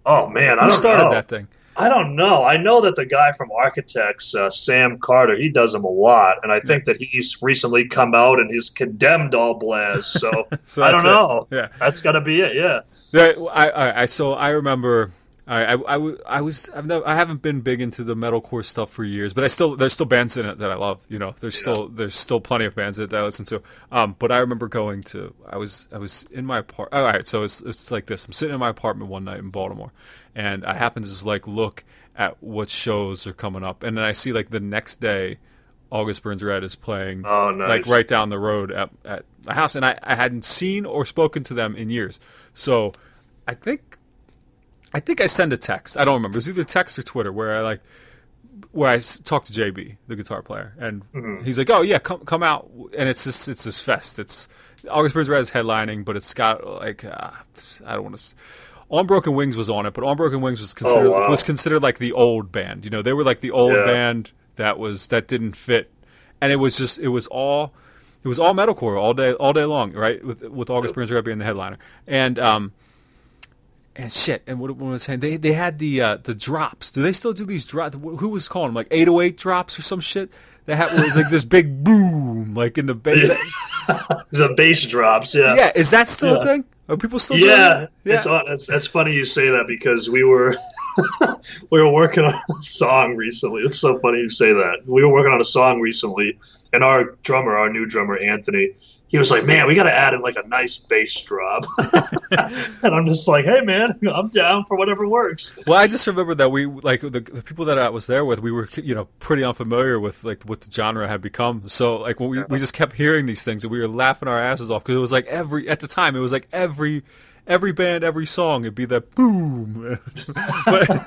Oh man, Who started that thing? I don't know. I know that the guy from Architects, Sam Carter, he does them a lot, and I think that he's recently come out and he's condemned all blahs. So, I don't know. Yeah. That's got to be it. Yeah. I remember. I haven't been big into the metalcore stuff for years, but there's still bands in it that I love. There's still plenty of bands in it that I listen to. But I remember I was in my apartment. All right, so it's like this. I'm sitting in my apartment one night in Baltimore, and I happen to just like look at what shows are coming up, and then I see like the next day, August Burns Red is playing like right down the road at my house, and I hadn't seen or spoken to them in years, so I think I send a text. I don't remember. It was either text or Twitter where I talked to JB, the guitar player, and he's like, "Oh yeah, come out!" And it's this fest. It's August Burns Red is headlining, but it's got like I don't want to. On Broken Wings was on it, but On Broken Wings was considered like the old band. They were like the old band that didn't fit, and it was all metalcore all day long, right? With August Burns Red being the headliner, and And shit, and what I was saying, they had the drops. Do they still do these drops? Who was calling them? Like 808 drops or some shit? That was like this big boom, like in the bass. The bass drops, yeah. Yeah, is that still a thing? Are people still doing it? Yeah, that's funny you say that because we were working on a song recently. It's so funny you say that. We were working on a song recently, and our new drummer, Anthony, he was like, "Man, we got to add in like a nice bass drop," and I'm just like, "Hey, man, I'm down for whatever works." Well, I just remember that we like the people that I was there with, we were pretty unfamiliar with like what the genre had become. So like when we just kept hearing these things, and we were laughing our asses off because it was like every band, every song, it'd be that boom. but it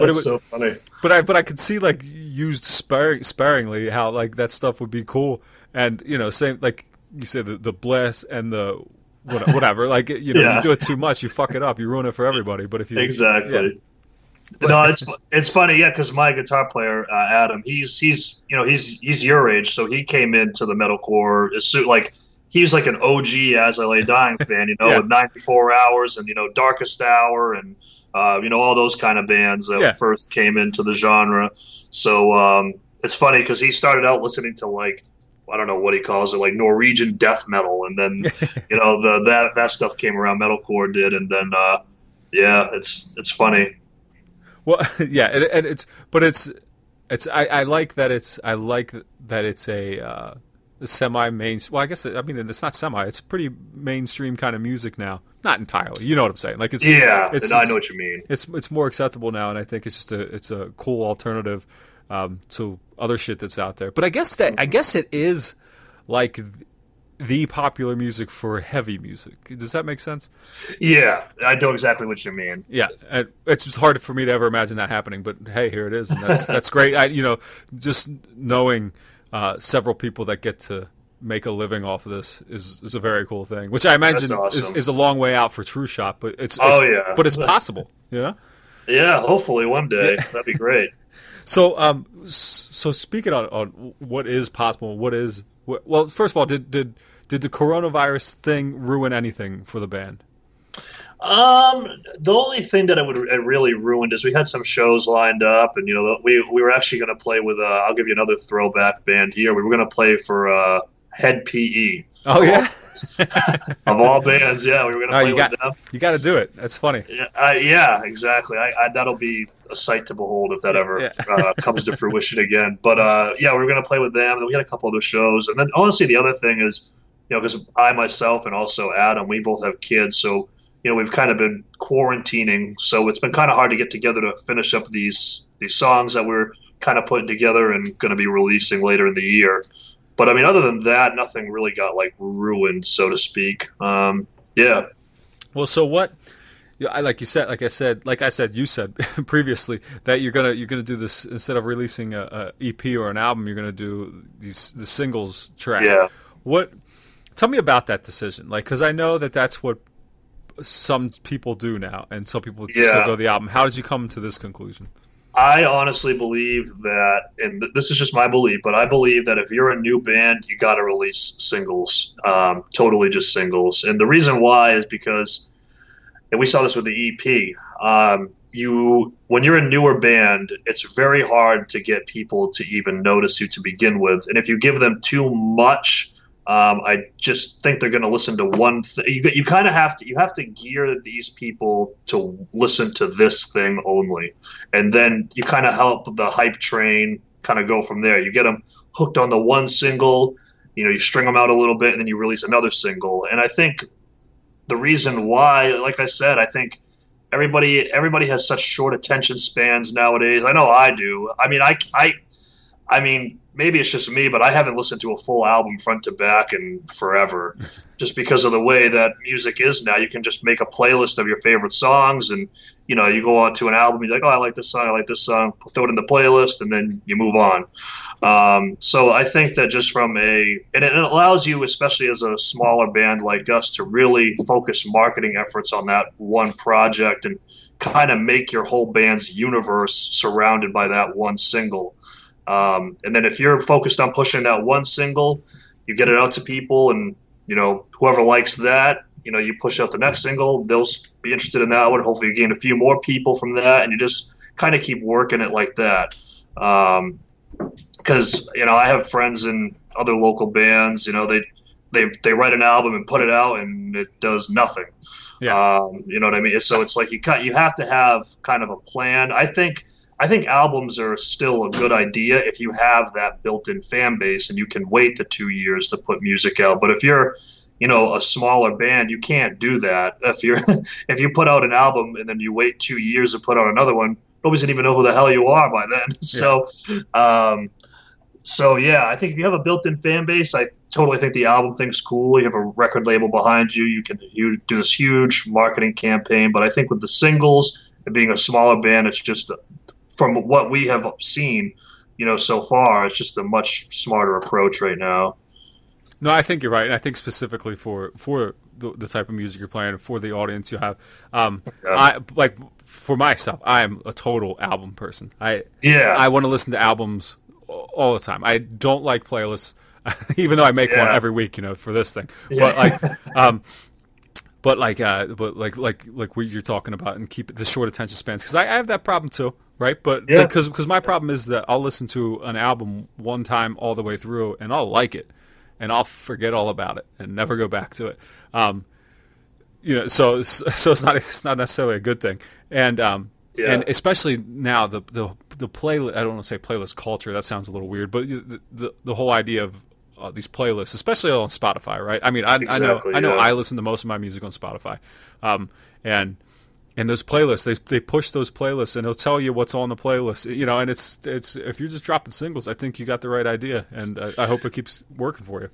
was so funny. But I could see like used sparingly how like that stuff would be cool, and same like. You say the bless and the whatever, like you do it too much, you fuck it up, you ruin it for everybody. But if you it's funny, yeah, because my guitar player Adam, he's your age, so he came into the metalcore. Like he's like an OG As I Lay Dying fan, you know, with 94 Hours and, you know, Darkest Hour and, you know, all those kind of bands that first came into the genre. So it's funny because he started out listening to, like, I don't know what he calls it, like Norwegian death metal. And then, you know, that stuff came around, metalcore did. And then, it's funny. Well, yeah, and I like that it's a semi-main. Well, I guess it's not semi. It's pretty mainstream kind of music now. Not entirely, you know what I'm saying? Like, I know what you mean. It's more acceptable now, and I think it's just a cool alternative to other shit that's out there. But I guess it is like the popular music for heavy music. Does that make sense? Yeah, I know exactly what you mean. Yeah, it's just hard for me to ever imagine that happening, but hey, here it is, and that's great. Just knowing several people that get to make a living off of this is a very cool thing, which I imagine awesome. is a long way out for True Shot, but but it's possible, you know? Yeah, hopefully one day. That'd be great. So, so speaking on what is possible, well, first of all, did the coronavirus thing ruin anything for the band? The only thing that it really ruined is we had some shows lined up, and you know we were actually going to play with. I'll give you another throwback band here. We were going to play for Head PE. Oh yeah, of all bands, yeah, we were going to play with them. You got to do it. That's funny. Yeah, exactly. That'll be a sight to behold if that ever comes to fruition again. But we were going to play with them, and we had a couple other shows. And then honestly, the other thing is, you know, because I myself and also Adam, we both have kids, so you know we've kind of been quarantining. So it's been kind of hard to get together to finish up these songs that we're kind of putting together and going to be releasing later in the year. But I mean, other than that, nothing really got like ruined, so to speak. Yeah. Well, so what? Like you said previously that you're gonna do this instead of releasing a EP or an album, you're gonna do the singles track. Yeah. What? Tell me about that decision, like, because I know that's what some people do now, and some people still go to the album. How did you come to this conclusion? I honestly believe that, and this is just my belief, but I believe that if you're a new band, you got to release singles, totally just singles. And the reason why is because. And we saw this with the EP. When you're a newer band, it's very hard to get people to even notice you to begin with. And if you give them too much, I just think they're going to listen to one thing. You kind of have to gear these people to listen to this thing only. And then you kind of help the hype train kind of go from there. You get them hooked on the one single, you know, you string them out a little bit, and then you release another single. And I think the reason why, like I said, I think everybody has such short attention spans nowadays. I know I do. I mean, I mean, maybe it's just me, but I haven't listened to a full album front to back in forever, just because of the way that music is now. You can just make a playlist of your favorite songs, and you know, you go on to an album, you're like, oh, I like this song, throw it in the playlist, and then you move on. So I think that just and it allows you, especially as a smaller band like us, to really focus marketing efforts on that one project and kind of make your whole band's universe surrounded by that one single. And then if you're focused on pushing that one single, you get it out to people, and you know, whoever likes that, you know, you push out the next single, they'll be interested in that one. Hopefully you gain a few more people from that, and you just kind of keep working it like that. Because, you know, I have friends in other local bands, you know, they write an album and put it out, and it does nothing. Yeah. You know what I mean? So it's like you have to have kind of a plan. I think albums are still a good idea if you have that built-in fan base and you can wait the 2 years to put music out. But if you're, you know, a smaller band, you can't do that. If you put out an album and then you wait 2 years to put out another one, nobody's gonna even know who the hell you are by then. Yeah. So yeah, I think if you have a built-in fan base, I totally think the album thing's cool. You have a record label behind you. You do this huge marketing campaign. But I think with the singles and being a smaller band, it's just from what we have seen, you know, so far, it's just a much smarter approach right now. No, I think you're right. And I think specifically for the type of music you're playing, for the audience you have, for myself, I am a total album person. I want to listen to albums all the time. I don't like playlists. even though I make one every week, you know, for this thing. Yeah. But like, but like what you're talking about, and keep the short attention spans, because I have that problem too, right? But because my problem is that I'll listen to an album one time all the way through, and I'll like it, and I'll forget all about it and never go back to it. You know, so it's not necessarily a good thing, and especially now the playlist. I don't want to say playlist culture. That sounds a little weird, but the whole idea of these playlists, especially on Spotify, right? I mean, I know I listen to most of my music on Spotify, and those playlists, they push those playlists, and they'll tell you what's on the playlist, you know. And it's if you're just dropping singles, I think you got the right idea, and I hope it keeps working for you.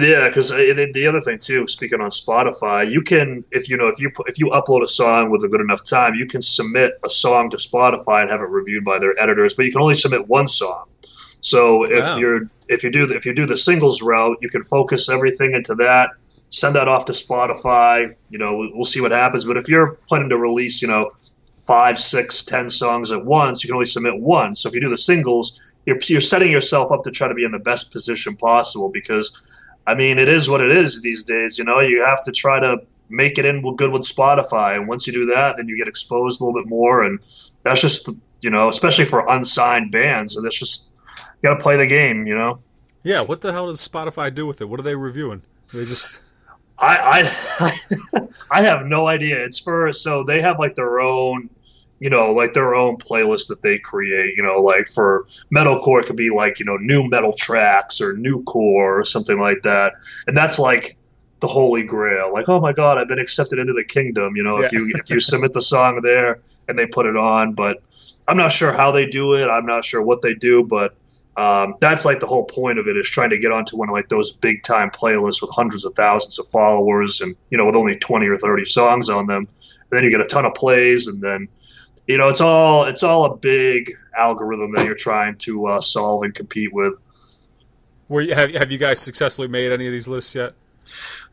Yeah, because the other thing too, speaking on Spotify, you can, if you upload a song with a good enough time, you can submit a song to Spotify and have it reviewed by their editors, but you can only submit one song. So if you do the singles route, you can focus everything into that, send that off to Spotify. You know, we'll see what happens. But if you're planning to release, 5, 6, 10 songs at once, you can only submit one. So if you do the singles, you're setting yourself up to try to be in the best position possible, because, I mean, it is what it is these days. You know, you have to try to make it in good with Spotify, and once you do that, then you get exposed a little bit more, and that's just, especially for unsigned bands, and that's just. You gotta play the game, you know. Yeah, what the hell does Spotify do with it? What are they reviewing? They just I have no idea. It's so they have like their own, their own playlist that they create. Like for metalcore, it could be like new metal tracks or new core or something like that, and that's like the holy grail. Like, oh my God, I've been accepted into the kingdom. If you submit the song there and they put it on, but I'm not sure how they do it. I'm not sure what they do, but. That's like the whole point of it, is trying to get onto one of like those big time playlists with hundreds of thousands of followers, and with only 20 or 30 songs on them, and then you get a ton of plays, and then it's all a big algorithm that you're trying to solve and compete with. Have you guys successfully made any of these lists yet?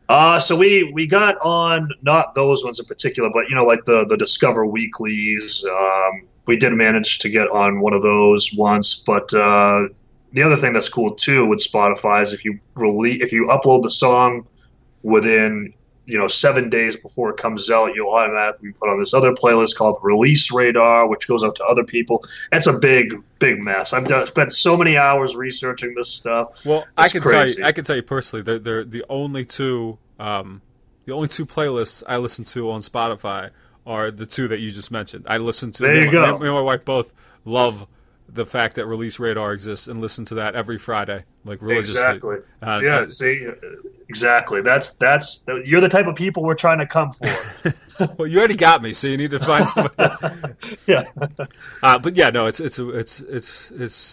So we got on, not those ones in particular, but like the Discover Weeklies. We did manage to get on one of those once, but the other thing that's cool too with Spotify is if you upload the song within 7 days before it comes out, you'll automatically be put on this other playlist called Release Radar, which goes out to other people. That's a big mess. I've spent so many hours researching this stuff. Well, I can tell you personally, they're the only two playlists I listen to on Spotify are the two that you just mentioned. I listen to. Me and my wife both love the fact that Release Radar exists and listen to that every Friday, like religiously. Exactly. Exactly. That's you're the type of people we're trying to come for. Well, you already got me, so you need to find somebody. Yeah. But yeah, no, it's.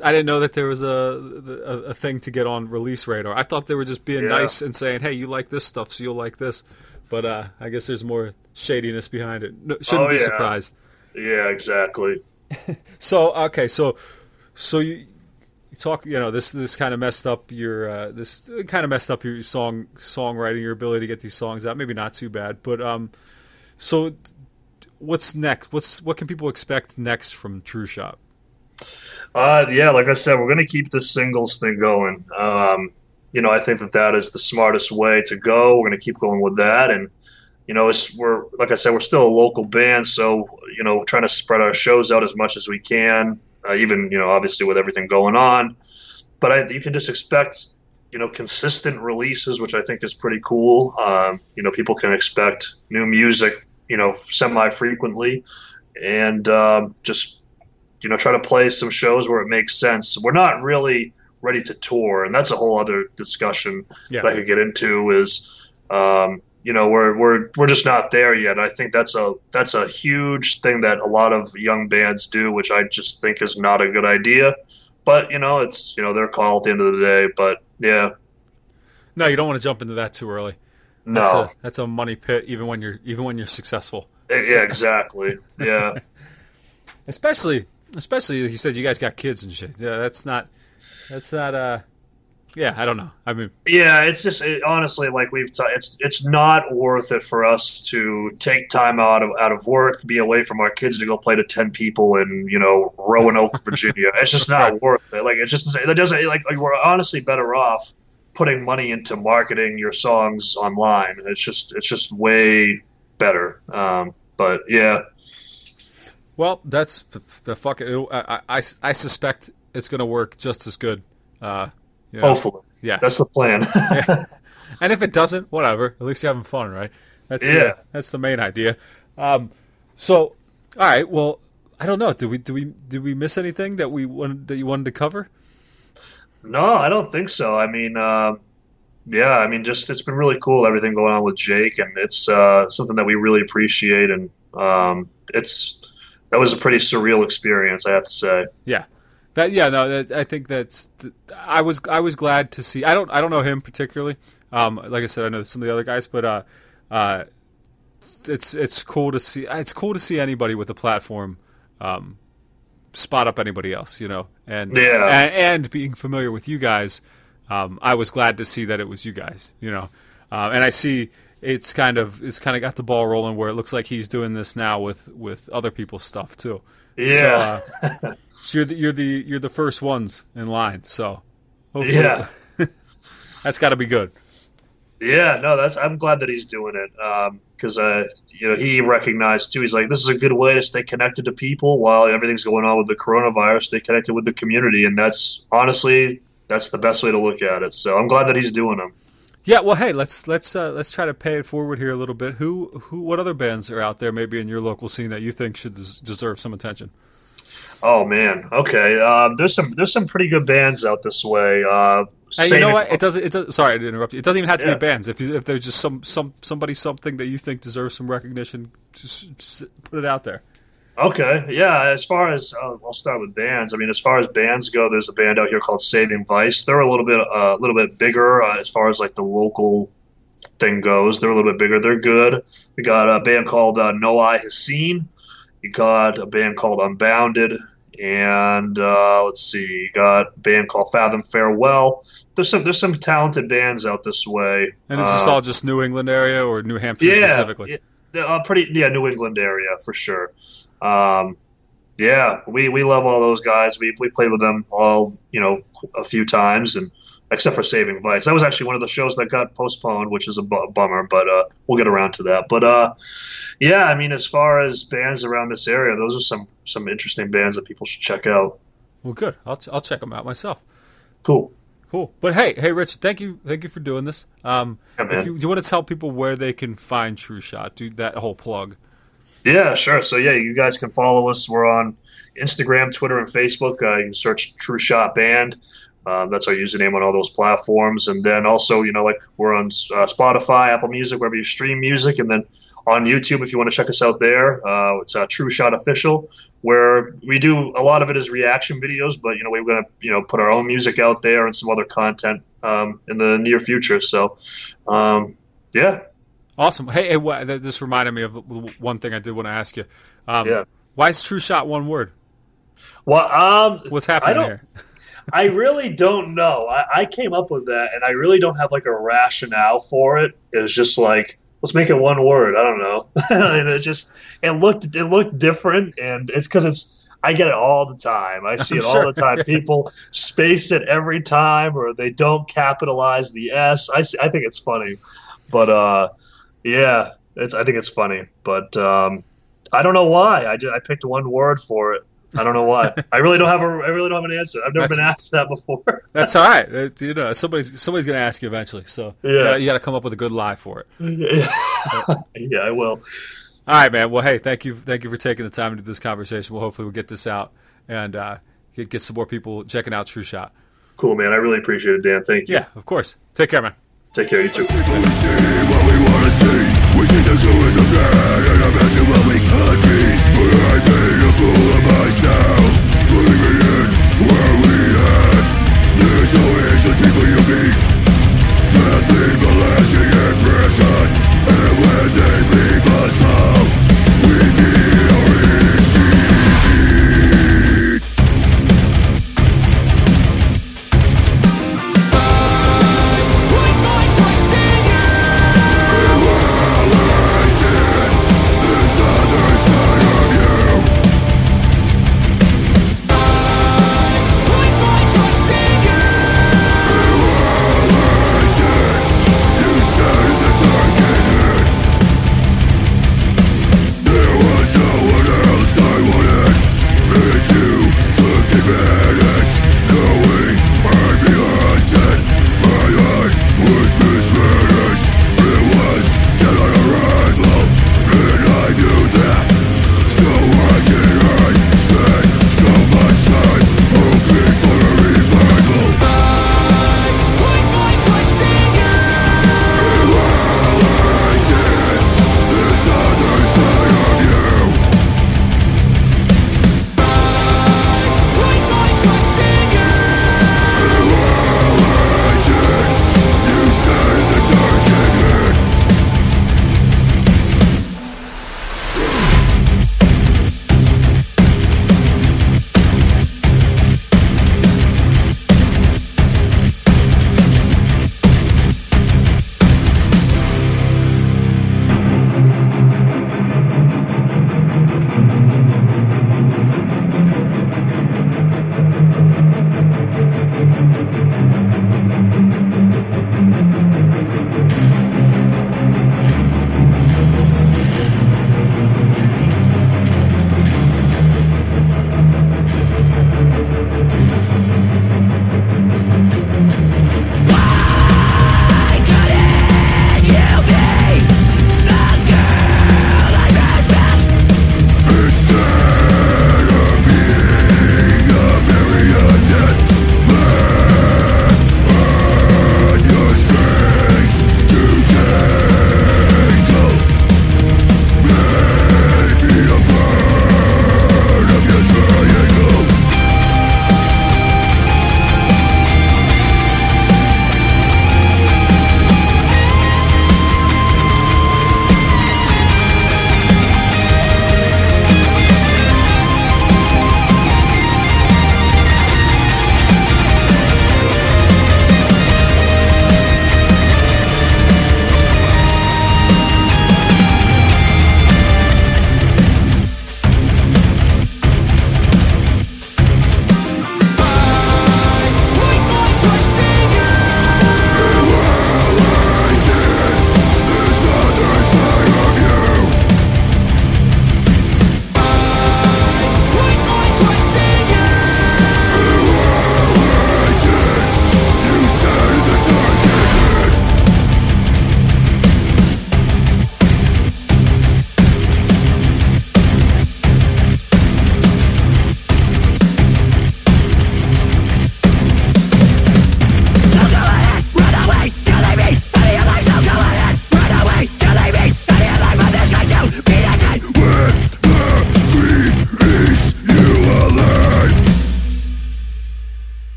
I didn't know that there was a thing to get on Release Radar. I thought they were just being nice and saying, "Hey, you like this stuff, so you'll like this." But I guess there's more shadiness behind it. No, shouldn't be surprised. Yeah, exactly. So you talk. This kind of messed up your songwriting, your ability to get these songs out. Maybe not too bad, but so what's next? What can people expect next from True Shot? Like I said, we're gonna keep this singles thing going. I think that is the smartest way to go. We're going to keep going with that. And, we're, like I said, we're still a local band. So, we're trying to spread our shows out as much as we can, even, obviously with everything going on. But you can just expect, consistent releases, which I think is pretty cool. People can expect new music, semi-frequently, and just, try to play some shows where it makes sense. We're not really ready to tour, and that's a whole other discussion that I could get into, is we're just not there yet. I think that's a huge thing that a lot of young bands do, which I just think is not a good idea, but it's their call at the end of the day. But no, you don't want to jump into that too early. That's a money pit, even when you're successful. Yeah, exactly. Yeah. especially he said you guys got kids and shit. I don't know. I mean, it's just honestly, like it's not worth it for us to take time out of work, be away from our kids to go play to 10 people in Roanoke, Virginia. It's just not worth it. Like it doesn't. Like we're honestly better off putting money into marketing your songs online. It's just way better. But yeah. Well, that's the fucking. I suspect it's going to work just as good. You know, hopefully, yeah, that's the plan. Yeah. And if it doesn't, whatever. At least you're having fun, right? That's the main idea. So, all right. Well, I don't know. Did we miss anything that you wanted to cover? No, I don't think so. I mean, just it's been really cool, everything going on with Jake, and it's something that we really appreciate, and that was a pretty surreal experience, I have to say. Yeah. I think that's. I was glad to see. I don't know him particularly. Like I said, I know some of the other guys, but it's cool to see. It's cool to see anybody with a platform spot up anybody else, you know. And yeah. And being familiar with you guys, I was glad to see that it was you guys, you know. And I see it's kind of got the ball rolling where it looks like he's doing this now with other people's stuff too. Yeah. So, so you're the first ones in line, so hopefully yeah, that's got to be good. Yeah, no, I'm glad that he's doing it because he recognized too. He's like, this is a good way to stay connected to people while everything's going on with the coronavirus. Stay connected with the community, and that's honestly the best way to look at it. So I'm glad that he's doing them. Yeah, well, hey, let's try to pay it forward here a little bit. What other bands are out there maybe in your local scene that you think should deserve some attention? Oh man, okay. There's some pretty good bands out this way. Hey, you know what? It doesn't. Sorry to interrupt you. It doesn't even have to be bands. If there's just something that you think deserves some recognition, just put it out there. Okay, yeah. As far as I'll start with bands. I mean, as far as bands go, there's a band out here called Saving Vice. They're a little bit bigger as far as like the local thing goes. They're a little bit bigger. They're good. We got a band called No Eye Has Seen. You got a band called Unbounded. And let's see, you got a band called Fathom Farewell. There's some talented bands out this way. And is this all just New England area or New Hampshire specifically? Yeah, New England area for sure. We love all those guys. We played with them all, you know, a few times, and except for Saving Vice, that was actually one of the shows that got postponed, which is a bummer. But we'll get around to that. But I mean, as far as bands around this area, those are some interesting bands that people should check out. Well, good. I'll check them out myself. Cool. But hey, Richard, thank you for doing this. Do you want to tell people where they can find True Shot? Do that whole plug. Yeah, sure. So, yeah, you guys can follow us. We're on Instagram, Twitter, and Facebook. You can search True Shot Band. That's our username on all those platforms. And then also, you know, like we're on Spotify, Apple Music, wherever you stream music. And then on YouTube, if you want to check us out there, it's True Shot Official, where we do a lot of it is reaction videos. But, you know, we're going to, you know, put our own music out there and some other content in the near future. So, yeah. Awesome. Hey, this reminded me of one thing I did want to ask you. Why is True Shot one word? Well, what's happening here? I really don't know. I came up with that, and I really don't have like a rationale for it. It was just like, let's make it one word. I don't know. And it looked different, and it's because I get it all the time. I see it all the time. People space it every time, or they don't capitalize the S. I think it's funny, but. Yeah, I think it's funny, but I don't know why. I picked one word for it. I don't know why. I really don't have an answer. I've never been asked that before. That's all right. You know, somebody's going to ask you eventually. So you got to come up with a good lie for it. Yeah. Yeah, I will. All right, man. Well, hey, thank you for taking the time to do this conversation. Well, hopefully we'll get this out and get some more people checking out True Shot. Cool, man. I really appreciate it, Dan. Thank you. Yeah, of course. Take care, man. Take care, you too. There's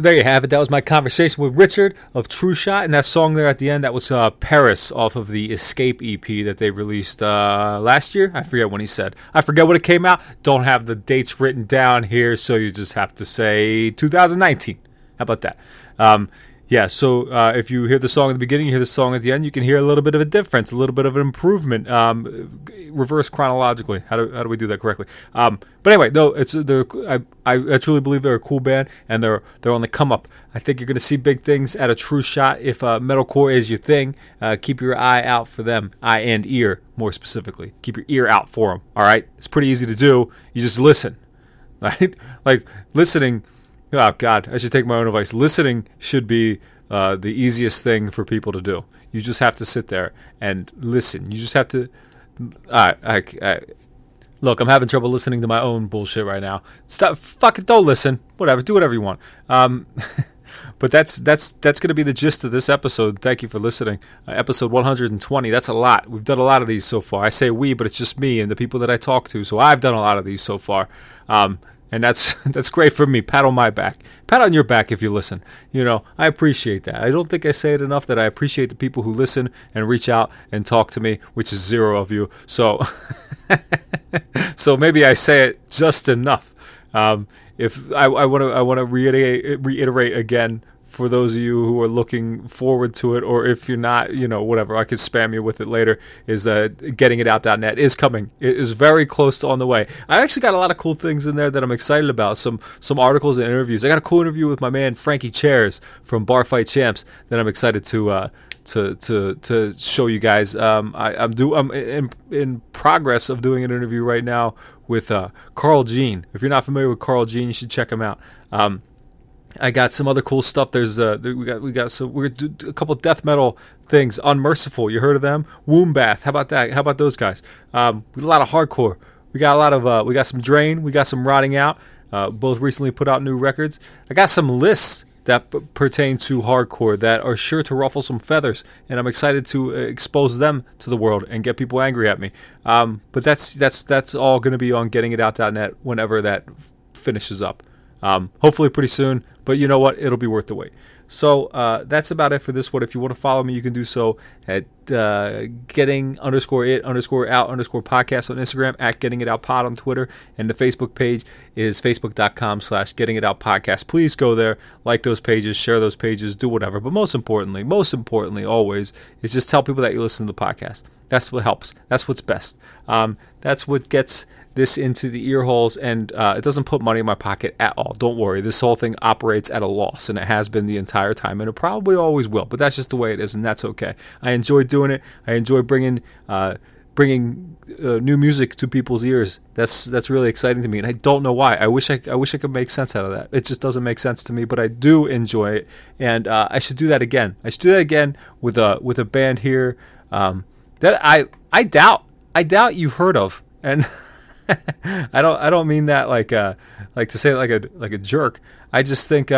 So there you have it. That was my conversation with Richard of True Shot, and that song there at the end, that was Paris off of the Escape EP that they released last year. I forget when he said. I forget when it came out. Don't have the dates written down here, so you just have to say 2019. How about that? So if you hear the song at the beginning, you hear the song at the end, you can hear a little bit of a difference, a little bit of an improvement, reverse chronologically. How do we do that correctly? But anyway, no, I truly believe they're a cool band, and they're on the come up. I think you're going to see big things at a True Shot. If metalcore is your thing, keep your eye out for them, eye and ear more specifically. Keep your ear out for them, all right? It's pretty easy to do. You just listen, right? Like listening... Oh, God, I should take my own advice. Listening should be the easiest thing for people to do. You just have to sit there and listen. You just have to... Look, I'm having trouble listening to my own bullshit right now. Stop. Fuck it, don't listen. Whatever, do whatever you want. But that's going to be the gist of this episode. Thank you for listening. Episode 120, that's a lot. We've done a lot of these so far. I say we, but it's just me and the people that I talk to. So I've done a lot of these so far. And that's great for me. Pat on my back. Pat on your back if you listen. You know, I appreciate that. I don't think I say it enough that I appreciate the people who listen and reach out and talk to me, which is zero of you. So so maybe I say it just enough. If I want to reiterate again for those of you who are looking forward to it, or if you're not, you know, whatever, I could spam you with it later, is gettingitout.net is coming. It is very close to on the way. I actually got a lot of cool things in there that I'm excited about, some articles and interviews. I got a cool interview with my man Frankie Chairs from Bar Fight Champs that I'm excited to show you guys. I'm in progress of doing an interview right now with Carl Jean. If you're not familiar with Carl Jean, you should check him out. I got some other cool stuff. There's we got a couple death metal things. Unmerciful, you heard of them? Wombath, how about that? How about those guys? A lot of hardcore. We got a lot of we got some Drain. We got some Rotting Out. Both recently put out new records. I got some lists that pertain to hardcore that are sure to ruffle some feathers, and I'm excited to expose them to the world and get people angry at me. But that's all going to be on gettingitout.net whenever that finishes up. Hopefully pretty soon, but you know what? It'll be worth the wait. So that's about it for this one. If you want to follow me, you can do so at getting_it_out_podcast on Instagram, at gettingitoutpod on Twitter, and the Facebook page is facebook.com/gettingitoutpodcast. Please go there, like those pages, share those pages, do whatever. But most importantly always, is just tell people that you listen to the podcast. That's what helps. That's what's best. That's what gets this into the ear holes, and it doesn't put money in my pocket at all. Don't worry. This whole thing operates at a loss, and it has been the entire time, and it probably always will, but that's just the way it is, and that's okay. I enjoy doing it. I enjoy bringing new music to people's ears. That's really exciting to me, and I don't know why. I wish I could make sense out of that. It just doesn't make sense to me, but I do enjoy it, and I should do that again. I should do that again with a band here that I doubt you've heard of, and I don't mean that like to say it like a jerk. I just think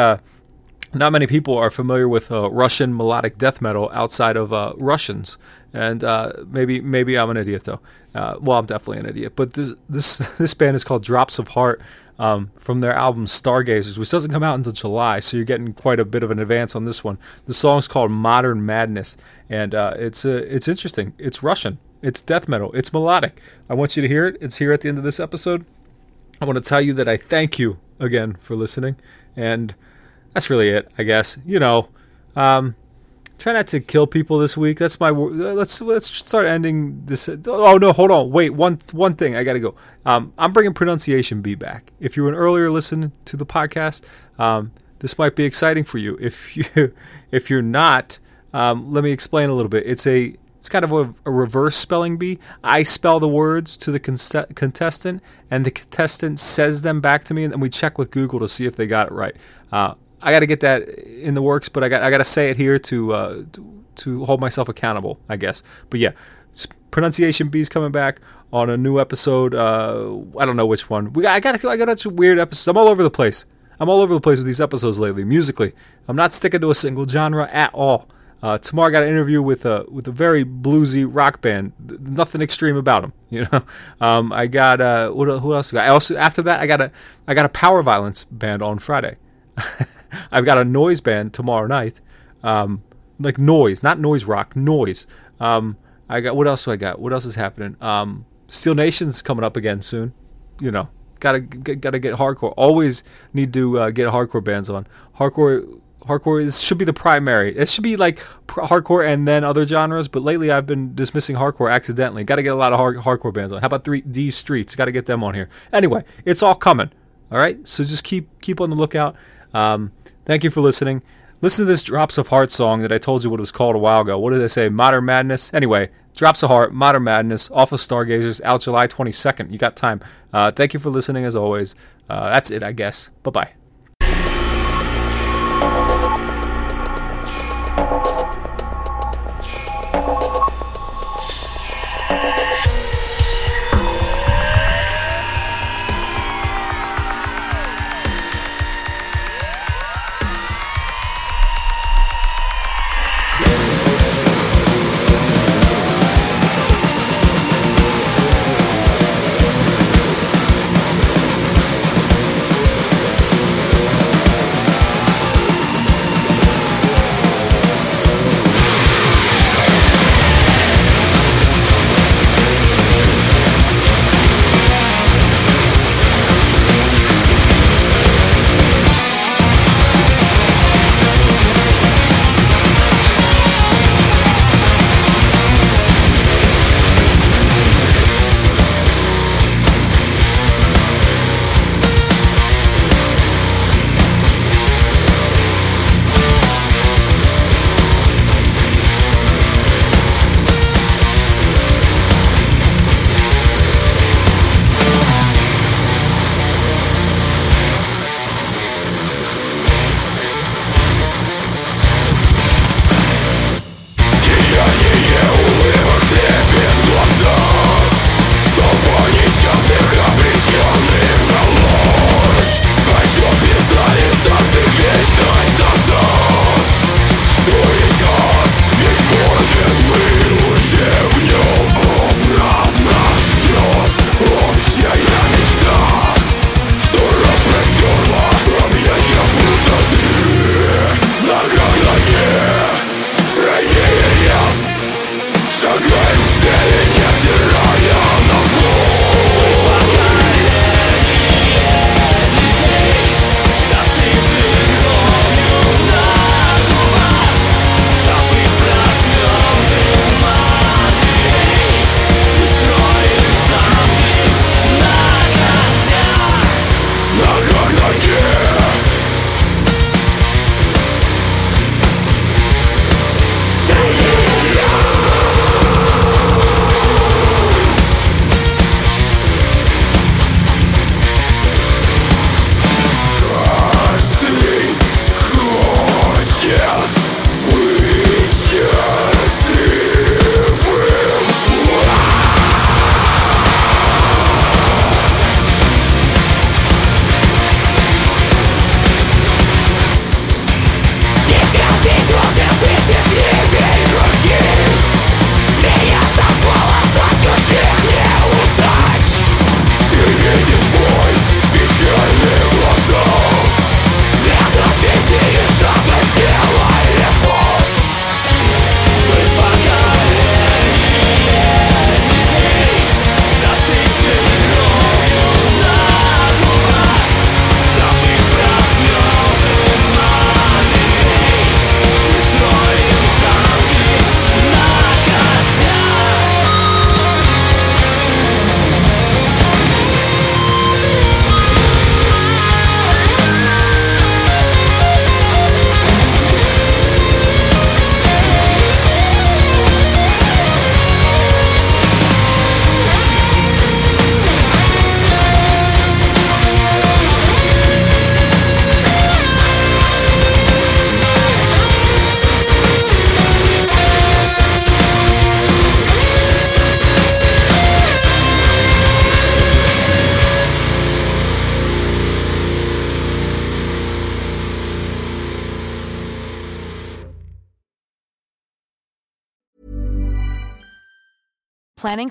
not many people are familiar with Russian melodic death metal outside of Russians, and maybe I'm an idiot though. Well, I'm definitely an idiot. But this band is called Drops of Heart, from their album Stargazers, which doesn't come out until July, so you're getting quite a bit of an advance on this one. The song's called Modern Madness, and it's interesting. It's Russian. It's death metal. It's melodic. I want you to hear it. It's here at the end of this episode. I want to tell you that I thank you again for listening, and that's really it, I guess. You know, try not to kill people this week. That's my let's start ending this. Oh no, hold on. Wait, one thing. I got to go. I'm bringing Pronunciation B back. If you were an earlier listener to the podcast, this might be exciting for you. If you're not, let me explain a little bit. It's kind of a reverse spelling bee. I spell the words to the contestant, and the contestant says them back to me, and then we check with Google to see if they got it right. I got to get that in the works, but I got to say it here to hold myself accountable, I guess. But yeah, Pronunciation B's coming back on a new episode. I don't know which one. I got some weird episodes. I'm all over the place. I'm all over the place with these episodes lately, musically. I'm not sticking to a single genre at all. Tomorrow I got an interview with a very bluesy rock band. Nothing extreme about them, you know. I got who else? I also after that I got a power violence band on Friday. I've got a noise band tomorrow night. Like noise, not noise rock, noise. I got, what else do I got? What else is happening? Steel Nation's coming up again soon. You know, gotta get hardcore. Always need to get hardcore bands on. Hardcore should be the primary. It should be like hardcore and then other genres, but lately I've been dismissing hardcore accidentally. Got to get a lot of hardcore bands on. How about 3D Streets? Got to get them on here. Anyway, it's all coming. All right? So just keep on the lookout. Thank you for listening. Listen to this Drops of Heart song that I told you what it was called a while ago. What did I say? Modern Madness? Anyway, Drops of Heart, Modern Madness, off of Stargazers, out July 22nd. You got time. Thank you for listening as always. That's it, I guess. Bye-bye. Planning